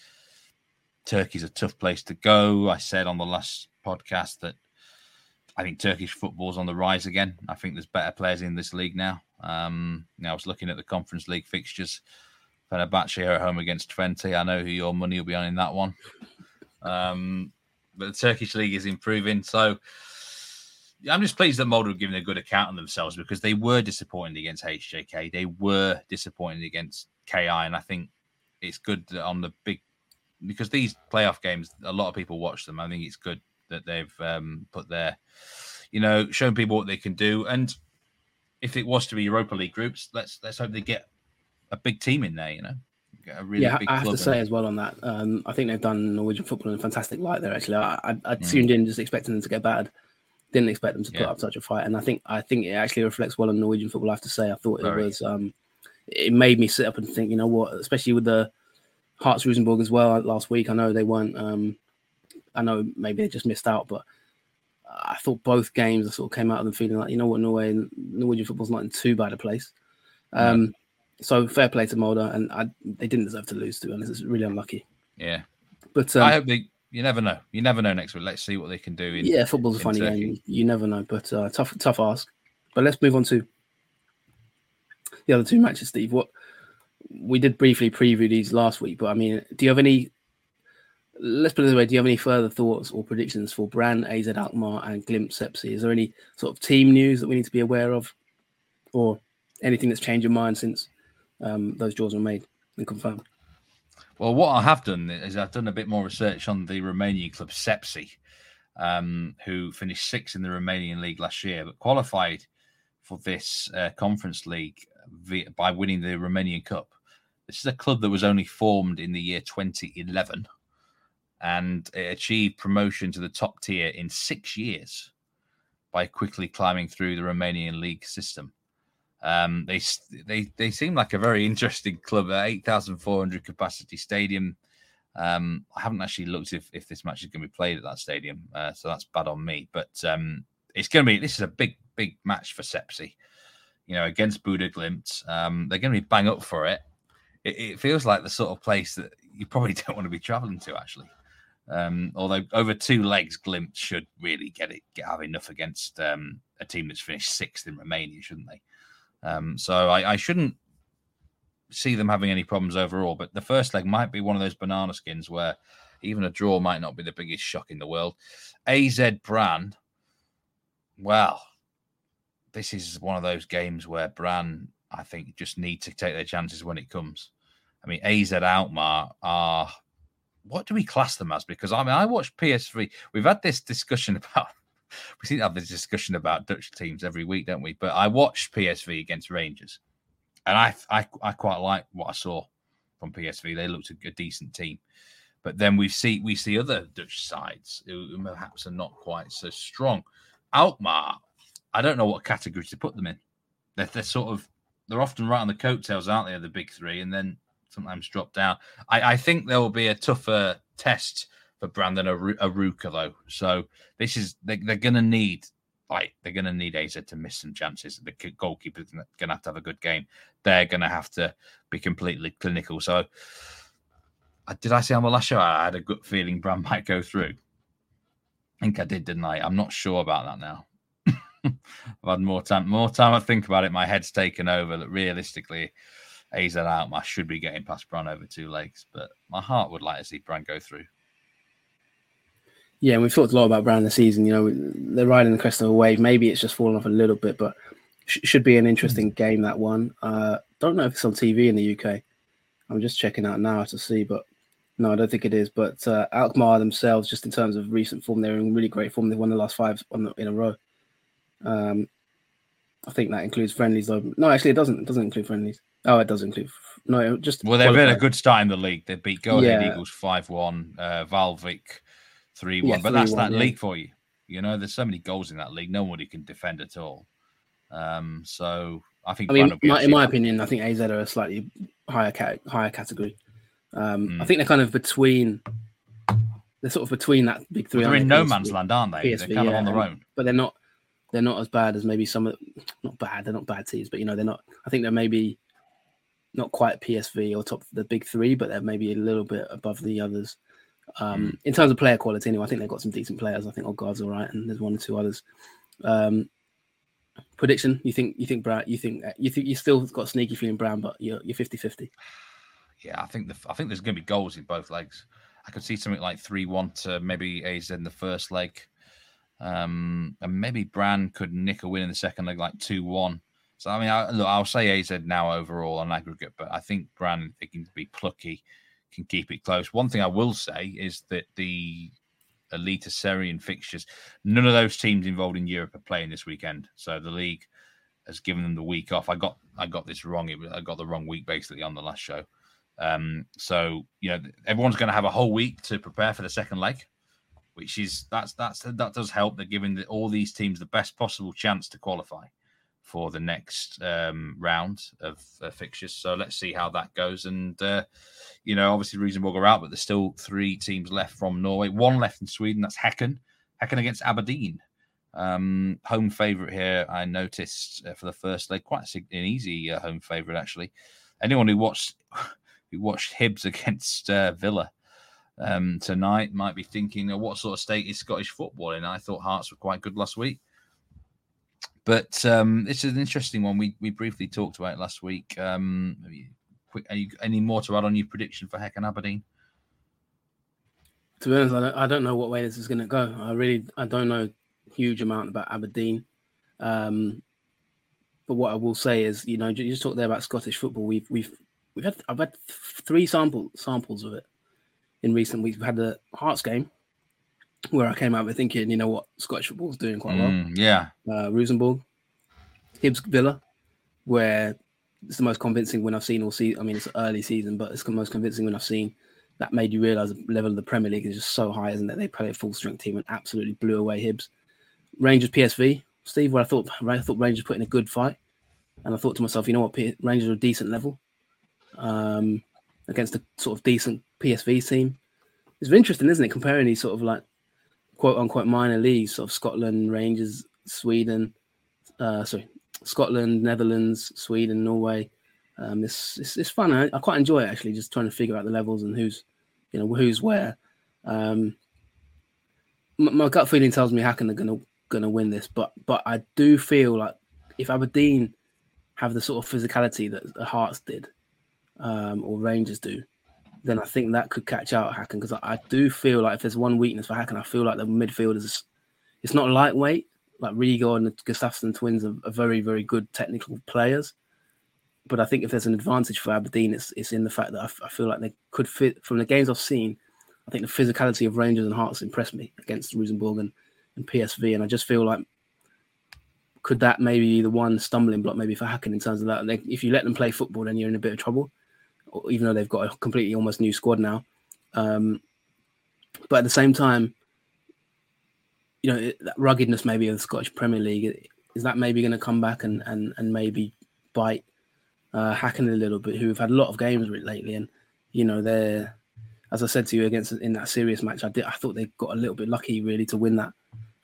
Turkey's a tough place to go. I said on the last podcast that I think Turkish football's on the rise again. I think there's better players in this league now. Um, you know, I was looking at the Conference League fixtures. Fenerbahce are at home against twenty. I know who your money will be on in that one. Um, but the Turkish league is improving. So I'm just pleased that Molde have given a good account of themselves because they were disappointed against H J K. They were disappointed against K I. And I think it's good that on the big, because these playoff games, a lot of people watch them. I think it's good that they've um, put their, you know, shown people what they can do. And if it was to be Europa League groups, let's let's hope they get a big team in there, you know. A really yeah, big I have club to say as well on that. Um, I think they've done Norwegian football in a fantastic light there, actually. I, I, I mm. tuned in just expecting them to get battered. Didn't expect them to put yeah. up such a fight. And I think I think it actually reflects well on Norwegian football, I have to say. I thought it Very. was... Um, it made me sit up and think, you know what, especially with the Hearts Rosenborg as well last week. I know they weren't... Um, I know maybe they just missed out, but I thought both games I sort of came out of them feeling like, you know what, Norway, Norwegian football's not in too bad a place. Um, yeah. So fair play to Molde, and I, they didn't deserve to lose, to be honest. It's really unlucky. Yeah. But um, I hope they, you never know. You never know next week. Let's see what they can do. In, yeah, football's a funny Turkey. game. You never know, but uh, tough tough ask. But let's move on to the other two matches, Steve. What we did briefly preview these last week, but I mean, do you have any... Let's put it this way. Do you have any further thoughts or predictions for Brann, A Z Alkmaar, and Glimt Sepsi? Is there any sort of team news that we need to be aware of, or anything that's changed your mind since um, those draws were made and confirmed? Well, what I have done is I've done a bit more research on the Romanian club Sepsi, um, who finished sixth in the Romanian league last year, but qualified for this uh, Conference League via, by winning the Romanian Cup. This is a club that was only formed in the year twenty eleven. And it achieved promotion to the top tier in six years by quickly climbing through the Romanian league system. Um, they they they seem like a very interesting club, an eight thousand four hundred capacity stadium. Um, I haven't actually looked if, if this match is going to be played at that stadium, uh, so that's bad on me. But um, it's going to be this is a big big match for Sepsi, you know, against Buda Glimt. Um, they're going to be bang up for it. it. It feels like the sort of place that you probably don't want to be travelling to, actually. Um, although over two legs, Glimt should really get it, get, have enough against um, a team that's finished sixth in Romania, shouldn't they? Um, so I, I shouldn't see them having any problems overall. But the first leg might be one of those banana skins where even a draw might not be the biggest shock in the world. A Z Brann, well, this is one of those games where Brann, I think, just need to take their chances when it comes. I mean, A Z Alkmaar are... What do we class them as? Because I mean, I watched P S V. We've had this discussion about, we seem to have this discussion about Dutch teams every week, don't we? But I watched P S V against Rangers, and I I, I quite like what I saw from P S V. They looked a, a decent team, but then we see we see other Dutch sides who perhaps are not quite so strong. Alkmaar, I don't know what category to put them in. They're, they're sort of they're often right on the coattails, aren't they, of the big three, and then sometimes drop down. I, I think there will be a tougher test for Brandon Aruka, though. So this is they, they're going to need, like they're going to need A Z to miss some chances. The goalkeeper's going to have to have a good game. They're going to have to be completely clinical. So I, did I say on my last show I had a good feeling Brand might go through? I think I did, didn't I? I'm not sure about that now. I've had more time. More time I think about it. My head's taken over. That realistically, A Z Alkmaar should be getting past Brann over two legs, but my heart would like to see Brann go through. Yeah, and we've talked a lot about Brann this season. You know, they're riding the crest of a wave. Maybe it's just fallen off a little bit, but sh- should be an interesting game, that one. Uh, don't know if it's on T V in the U K. I'm just checking out now to see, but no, I don't think it is. But uh, Alkmaar themselves, just in terms of recent form, they're in really great form. They've won the last five on the, in a row. Um, I think that includes friendlies, though. No, actually, it doesn't. It doesn't include friendlies. Oh, it does include no. Just well, they've qualified. Had a good start in the league. They beat Go Ahead yeah. Eagles five one, uh, Valvik three yeah, one. But that's that yeah. league for you. You know, there's so many goals in that league. Nobody can defend at all. Um, so I think. I mean, my, in my opinion, I think A Z are a slightly higher ca- higher category. Um, mm. I think they're kind of between. They're sort of between that big three. Well, they're in no man's land, aren't they? P S V, they're kind yeah, of on their own. But they're not. They're not as bad as maybe some. Of, not bad. They're not bad teams, but you know, they're not. I think they're maybe. Not quite P S V or top the big three, but they're maybe a little bit above the others. Um, mm. In terms of player quality, anyway, I think they've got some decent players. I think Odegaard's all right, and there's one or two others. Um, prediction: You think you think Brad? You think you think you still got a sneaky feeling Brown, but you're you're fifty-fifty. Yeah, I think the I think there's going to be goals in both legs. I could see something like three one to maybe A Z in the first leg, um, and maybe Brown could nick a win in the second leg, like two one. So, I mean, I, look, I'll say A Z now overall on aggregate, but I think Brann, they can be plucky, can keep it close. One thing I will say is that the Elite Serien fixtures, none of those teams involved in Europe are playing this weekend. So the league has given them the week off. I got I got this wrong. It, I got the wrong week, basically, on the last show. Um, so, you know, everyone's going to have a whole week to prepare for the second leg, which is that's that's that does help. They're giving the, all these teams the best possible chance to qualify for the next um, round of uh, fixtures. So let's see how that goes. And, uh, you know, obviously Rosenborg are out, but there's still three teams left from Norway. One left in Sweden. That's Hacken. Hacken against Aberdeen. Um, home favourite here, I noticed uh, for the first leg, quite an easy uh, home favourite, actually. Anyone who watched who watched Hibs against uh, Villa um, tonight might be thinking, oh, what sort of state is Scottish football in? I thought Hearts were quite good last week. But um, this is an interesting one. We we briefly talked about it last week. Um, quick, are you, any more to add on your prediction for Hecken Aberdeen? To be honest, I don't, I don't know what way this is going to go. I really I don't know a huge amount about Aberdeen. Um, but what I will say is, you know, you just talked there about Scottish football. We've we've we've had I've had three sample samples of it in recent weeks. We've had the Hearts game where I came out with thinking, you know what, Scottish football's doing quite well. Mm, yeah, uh, Rosenborg, Hibs Villa, where it's the most convincing win I've seen all season. I mean, it's early season, but it's the most convincing win I've seen. That made you realise the level of the Premier League is just so high, isn't it? They play a full-strength team and absolutely blew away Hibs. Rangers P S V, Steve, where I thought I thought Rangers put in a good fight. And I thought to myself, you know what, P- Rangers are a decent level um, against a sort of decent P S V team. It's interesting, isn't it, comparing these sort of like quote-unquote minor leagues, sort of Scotland, Rangers, Sweden, uh, sorry, Scotland, Netherlands, Sweden, Norway. Um, it's, it's it's fun. I, I quite enjoy it, actually, just trying to figure out the levels and who's, you know, who's where. Um, my, my gut feeling tells me Hacken are gonna gonna win this, but but I do feel like if Aberdeen have the sort of physicality that the Hearts did, um, or Rangers do, then I think that could catch out Hacken, because I, I do feel like if there's one weakness for Hacken, I feel like the midfield is it's not lightweight. Like Rigo and the Gustafsson twins are, are very very good technical players. But I think if there's an advantage for Aberdeen, it's it's in the fact that I, f- I feel like they could fit. From the games I've seen, I think the physicality of Rangers and Hearts impressed me against Rosenborg and, and P S V. And I just feel like, could that maybe be the one stumbling block maybe for Hacken in terms of that? Like, if you let them play football, then you're in a bit of trouble, or, even though they've got a completely almost new squad now. Um, but at the same time, you know, it, that ruggedness maybe of the Scottish Premier League, is that maybe going to come back and, and, and maybe bite Uh, Hacken a little bit, who have had a lot of games lately, and you know they're, as I said to you against in that Sirius match, I did I thought they got a little bit lucky really to win that.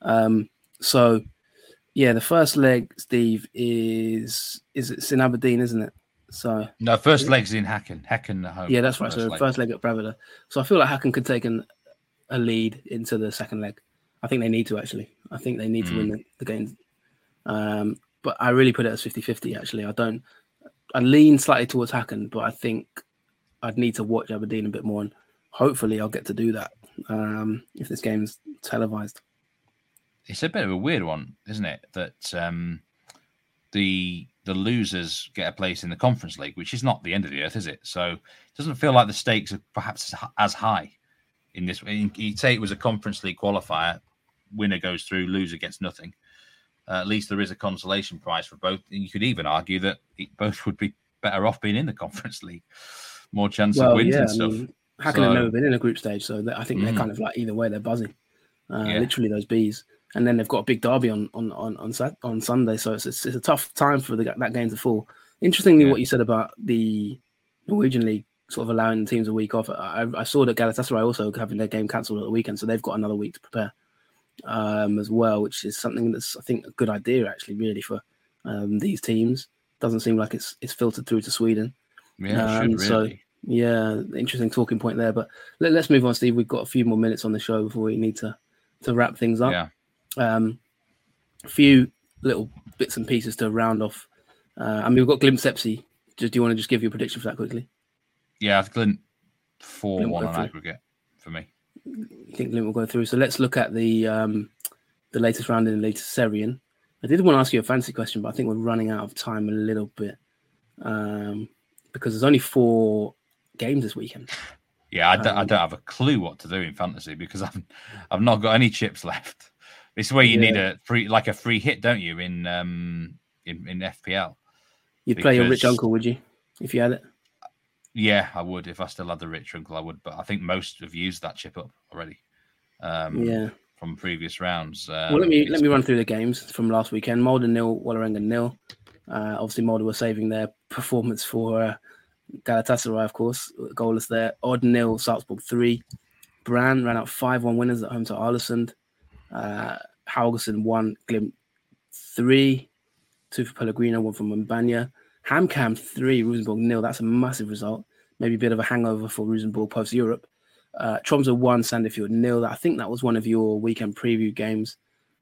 Um, so yeah, the first leg, Steve, is is it's in Aberdeen, isn't it? So no, first leg's in Hacken, Hacken at home. Yeah, that's right. First so leg. First leg at Bravida. So I feel like Hacken could take an, a lead into the second leg. I think they need to actually. I think they need mm. to win the, the game. Um, but I really put it as fifty-fifty. Actually, I don't. I lean slightly towards Hacken, but I think I'd need to watch Aberdeen a bit more, and hopefully I'll get to do that um, if this game's televised. It's a bit of a weird one, isn't it? That um, the the losers get a place in the Conference League, which is not the end of the earth, is it? So it doesn't feel like the stakes are perhaps as high in this. You say it was a Conference League qualifier, winner goes through, loser gets nothing. Uh, at least there is a consolation prize for both. You could even argue that both would be better off being in the Conference League. More chance well, of wins yeah, and stuff. I mean, Hacken so, have never been in a group stage, so I think mm. they're kind of like, either way, they're buzzing. Uh, yeah. Literally, those bees. And then they've got a big derby on on on, on, Saturday, on Sunday, so it's, it's it's a tough time for the, that game to fall. Interestingly, yeah. what you said about the Norwegian League sort of allowing the teams a week off, I, I saw that Galatasaray also having their game cancelled at the weekend, so they've got another week to prepare. Um, as well, which is something that's I think a good idea actually, really for um, these teams. Doesn't seem like it's it's filtered through to Sweden. Yeah, um, it should, really. So yeah, interesting talking point there. But let, let's move on, Steve. We've got a few more minutes on the show before we need to to wrap things up. Yeah. Um, a few little bits and pieces to round off. Uh, I mean, we've got Glimt Sepsi. Just do you want to just give your prediction for that quickly? Yeah, I've Glimt four one on aggregate for me. I think Glimt will go through. So let's look at the um, the latest round in the latest Serien. I did want to ask you a fancy question, but I think we're running out of time a little bit um, because there's only four games this weekend. Yeah, I don't, um, I don't have a clue what to do in fantasy because I've I've not got any chips left. This is where you yeah. need a free like a free hit, don't you? In um in, in F P L, you'd because... play your rich uncle, would you? If you had it. Yeah, I would. If I still had the rich uncle, I would. But I think most have used that chip up already. Um, yeah. From previous rounds. Um, well, let me let me run through the games from last weekend. Molde nil, Wallerenga nil. Uh, obviously, Molde were saving their performance for uh, Galatasaray, of course. Goalless there. Odd nil, Salzburg three. Brann ran out five one winners at home to Arlesund. Uh, Haugesund one, Glimt three, two for Pellegrino, one for Mbanya. Hamkam three, Rosenborg nil. That's a massive result. Maybe a bit of a hangover for Rosenborg post Europe. Uh, Tromsø one, Sandefjord nil. I think that was one of your weekend preview games.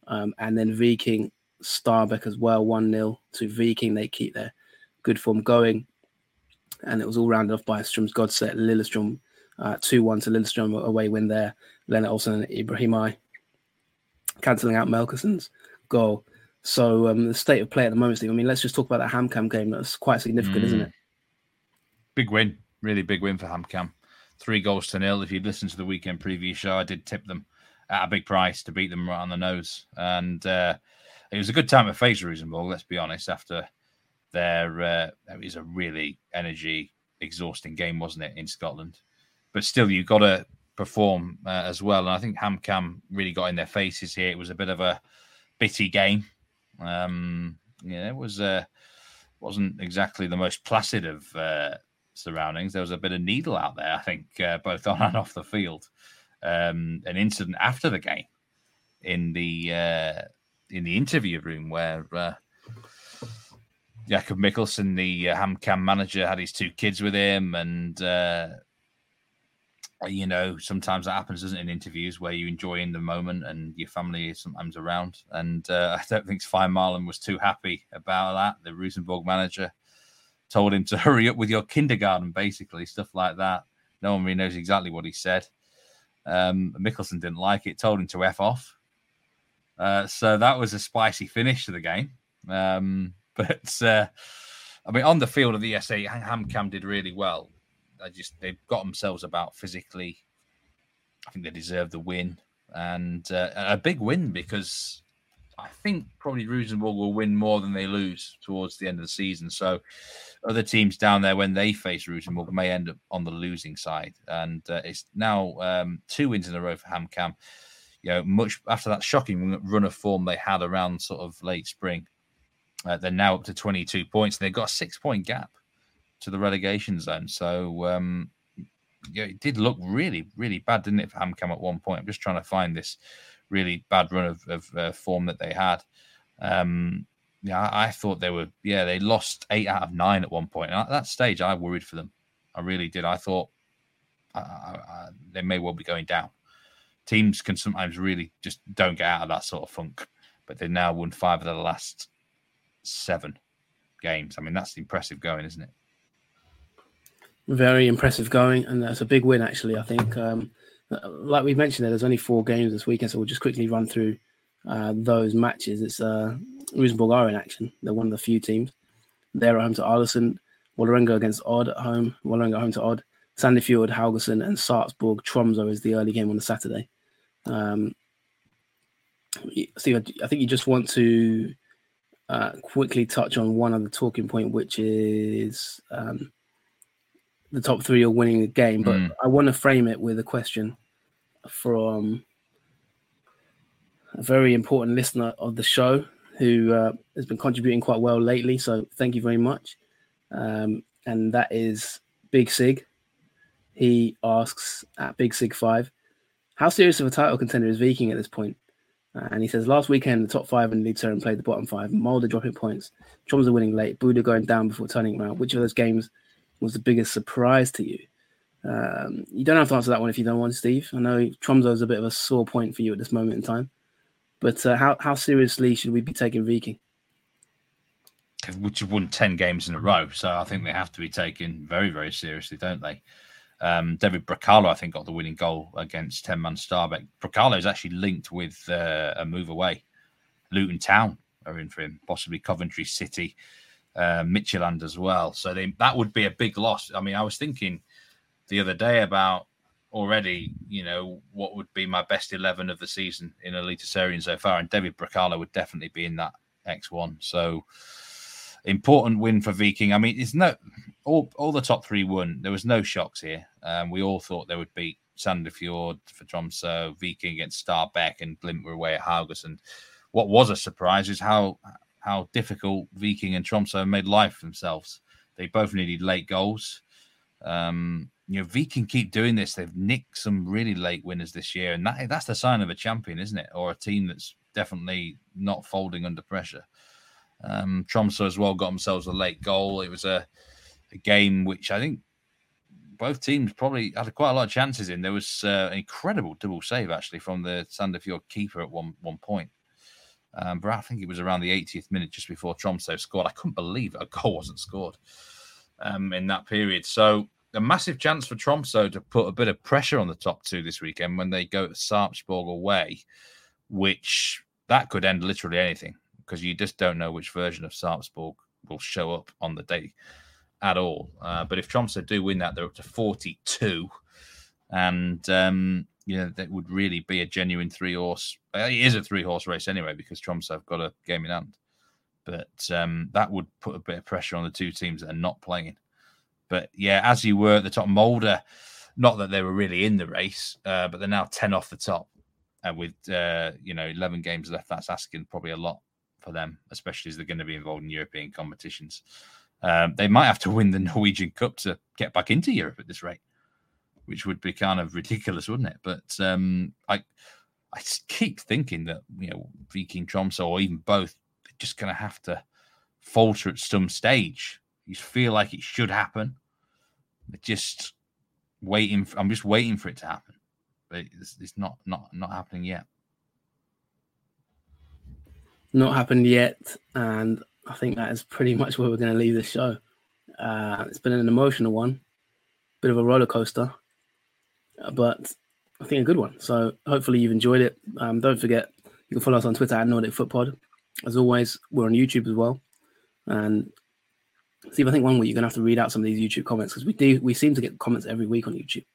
Um, and then Viking, Starbeck as well, one nil to Viking. They keep their good form going. And it was all rounded off by Strømsgodset, Lillestrøm, uh, two one to Lillestrøm, away win there. Lennart Olsen and Ibrahimai cancelling out Melkerson's goal. So um, the state of play at the moment, Steve, I mean, let's just talk about that HamKam game. That's quite significant, mm. isn't it? Big win. Really big win for HamKam. Three goals to nil. If you'd listened to the weekend preview show, I did tip them at a big price to beat them right on the nose. And uh, it was a good time of face Rosenborg, let's be honest, after their, uh, it was a really energy exhausting game, wasn't it, in Scotland? But still, you've got to perform uh, as well. And I think HamKam really got in their faces here. It was a bit of a bitty game. Um, yeah, it was uh, wasn't exactly the most placid of uh, surroundings. There was a bit of needle out there, I think, uh, both on and off the field. Um, an incident after the game in the uh, in the interview room where uh, Jakob Mikkelsen, the uh, HamKam manager, had his two kids with him, and uh, you know, sometimes that happens, doesn't it, in interviews where you enjoy in the moment and your family is sometimes around. And uh, I don't think Svein Marlin was too happy about that. The Rosenborg manager told him to hurry up with your kindergarten, basically, stuff like that. No one really knows exactly what he said. Um, Mikkelsen didn't like it, told him to F off. Uh, so that was a spicy finish to the game. Um, but, uh, I mean, on the field of the S A, HamKam did really well. I just they've got themselves about physically. I think they deserve the win, and uh, a big win, because I think probably Rosenborg will win more than they lose towards the end of the season. So other teams down there, when they face Rosenborg, may end up on the losing side. And uh, it's now um, two wins in a row for HamKam. You know, much after that shocking run of form they had around sort of late spring, uh, they're now up to twenty-two points. They've got a six-point gap to the relegation zone. So um, yeah, it did look really, really bad, didn't it, for HamKam at one point? I'm just trying to find this really bad run of, of uh, form that they had. Um, yeah, I, I thought they were, yeah, they lost eight out of nine at one point. And at that stage, I worried for them. I really did. I thought I, I, I, they may well be going down. Teams can sometimes really just don't get out of that sort of funk, but they've now won five of the last seven games. I mean, that's impressive going, isn't it? Very impressive going, and that's a big win, actually, I think. Um, like we mentioned, there's only four games this weekend, so we'll just quickly run through uh, those matches. It's uh, Rosenborg are in action. They're one of the few teams. They're at home to Arlesund, Vålerenga against Odd at home, Vålerenga at home to Odd, Sandefjord, Haugesund, and Sarpsborg. Tromsø is the early game on a Saturday. Um, Steve, I think you just want to uh, quickly touch on one other talking point, which is... Um, the top three are winning the game, but mm. I want to frame it with a question from a very important listener of the show who uh, has been contributing quite well lately. So thank you very much. Um, and that is Big Sig. He asks at Big Sig five, how serious of a title contender is Viking at this point? Uh, and he says, last weekend, the top five in Elitserien played the bottom five. Molde dropping points. Tromsø are winning late. Buda going down before turning around. Which of those games was the biggest surprise to you? Um, you don't have to answer that one if you don't want, Steve. I know Tromsø is a bit of a sore point for you at this moment in time, but uh, how, how seriously should we be taking Viking? Which have won ten games in a row, so I think they have to be taken very, very seriously, don't they? Um, David Bracalo, I think, got the winning goal against ten-man Starbeck. Bracalo is actually linked with uh, a move away. Luton Town are in for him, possibly Coventry City, Uh, Midtjylland as well. So they, that would be a big loss. I mean, I was thinking the other day about already, you know, what would be my best eleven of the season in Eliteserien so far, and David Bracalo would definitely be in that X one. So important win for Viking. I mean, it's no all, all the top three won. There was no shocks here. Um, we all thought they would beat Sandefjord for Tromsø, Viking against Starbeck, and Glimt were away at Haugesund. What was a surprise is how how difficult Viking and Tromsø made life for themselves. They both needed late goals. Um, You know, V can keep doing this. They've nicked some really late winners this year, and that that's the sign of a champion, isn't it? Or a team that's definitely not folding under pressure. Um, Tromsø as well got themselves a late goal. It was a, a game which I think both teams probably had quite a lot of chances in. There was uh, an incredible double save, actually, from the Sandefjord keeper at one one point. Um, but I think it was around the eightieth minute, just before Tromsø scored. I couldn't believe a goal wasn't scored um, in that period. So a massive chance for Tromsø to put a bit of pressure on the top two this weekend when they go to Sarpsborg away, which that could end literally anything, because you just don't know which version of Sarpsborg will show up on the day at all. Uh, but if Tromsø do win that, they're up to forty-two. And, um, you know, that would really be a genuine three-horse. It is a three-horse race anyway, because Tromsø have got a game in hand. But um, that would put a bit of pressure on the two teams that are not playing. But, yeah, as you were at the top, Molde, not that they were really in the race, uh, but they're now ten off the top. And with, uh, you know, eleven games left, that's asking probably a lot for them, especially as they're going to be involved in European competitions. Um, they might have to win the Norwegian Cup to get back into Europe at this rate, which would be kind of ridiculous, wouldn't it? But um, I I keep thinking that, you know, Viking, Tromsø, or even both, they're just going to have to falter at some stage. You feel like it should happen. They're just waiting. For, I'm just waiting for it to happen. But it's, it's not, not, not happening yet. Not happened yet, and I think that is pretty much where we're going to leave the show. Uh, it's been an emotional one, bit of a roller coaster, but I think a good one. So hopefully you've enjoyed it. Um, don't forget, you can follow us on Twitter at Nordic Footpod. As always, we're on YouTube as well. And Steve, I think one week you're going to have to read out some of these YouTube comments, because we do we seem to get comments every week on YouTube,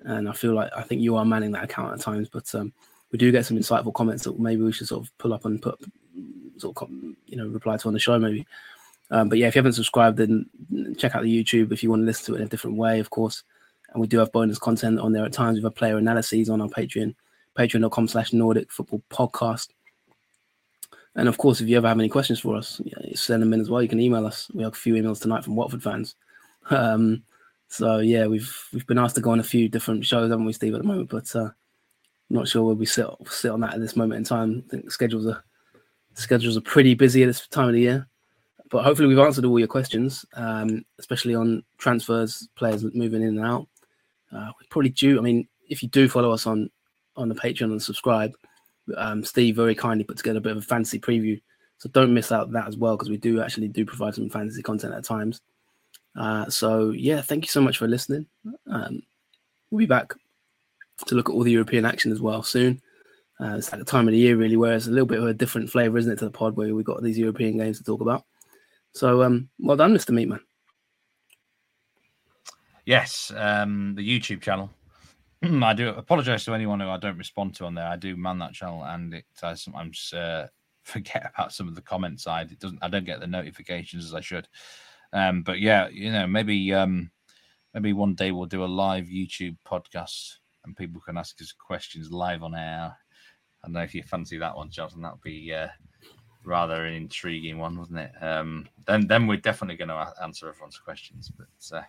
and I feel like I think you are manning that account at times, but. Um, We do get some insightful comments that maybe we should sort of pull up and put, sort of, you know, reply to on the show maybe. Um, but yeah, if you haven't subscribed, then check out the YouTube if you want to listen to it in a different way, of course. And we do have bonus content on there at times with our player analyses on our Patreon, patreon.com slash Nordic Football Podcast. And of course, if you ever have any questions for us, send them in as well. You can email us. We have a few emails tonight from Watford fans. Um, so yeah, we've we've been asked to go on a few different shows, haven't we, Steve, at the moment? But uh, not sure where we sit sit on that at this moment in time. I think schedules are schedules are pretty busy at this time of the year, but hopefully we've answered all your questions, um, especially on transfers, players moving in and out. Uh, we probably do. I mean, if you do follow us on on the Patreon and subscribe, um, Steve very kindly put together a bit of a fantasy preview, so don't miss out on that as well, because we do actually do provide some fantasy content at times. Uh, so yeah, thank you so much for listening. Um, we'll be back to look at all the European action as well soon. Uh, it's like the time of the year, really, where it's a little bit of a different flavour, isn't it, to the pod, where we've got these European games to talk about. So, um, well done, Mister Meatman. Yes, um, the YouTube channel. I do apologise to anyone who I don't respond to on there. I do man that channel, and it I sometimes uh, forget about some of the comment side. It doesn't. I don't get the notifications as I should. Um, but yeah, you know, maybe um, maybe one day we'll do a live YouTube podcast, and people can ask us questions live on air. I don't know if you fancy that one, Jonathan. That would be uh, rather an intriguing one, wouldn't it? Um, then then we're definitely going to answer everyone's questions. But, uh,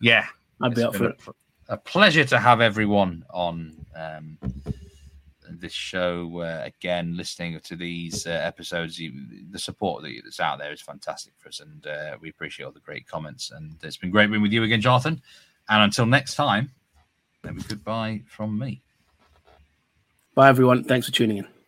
yeah. I'd be up for it. A pleasure to have everyone on um, this show. Uh, again, listening to these uh, episodes, you, the support that's out there is fantastic for us, and uh, we appreciate all the great comments. And it's been great being with you again, Jonathan. And until next time, that was goodbye from me. Bye, everyone. Thanks for tuning in.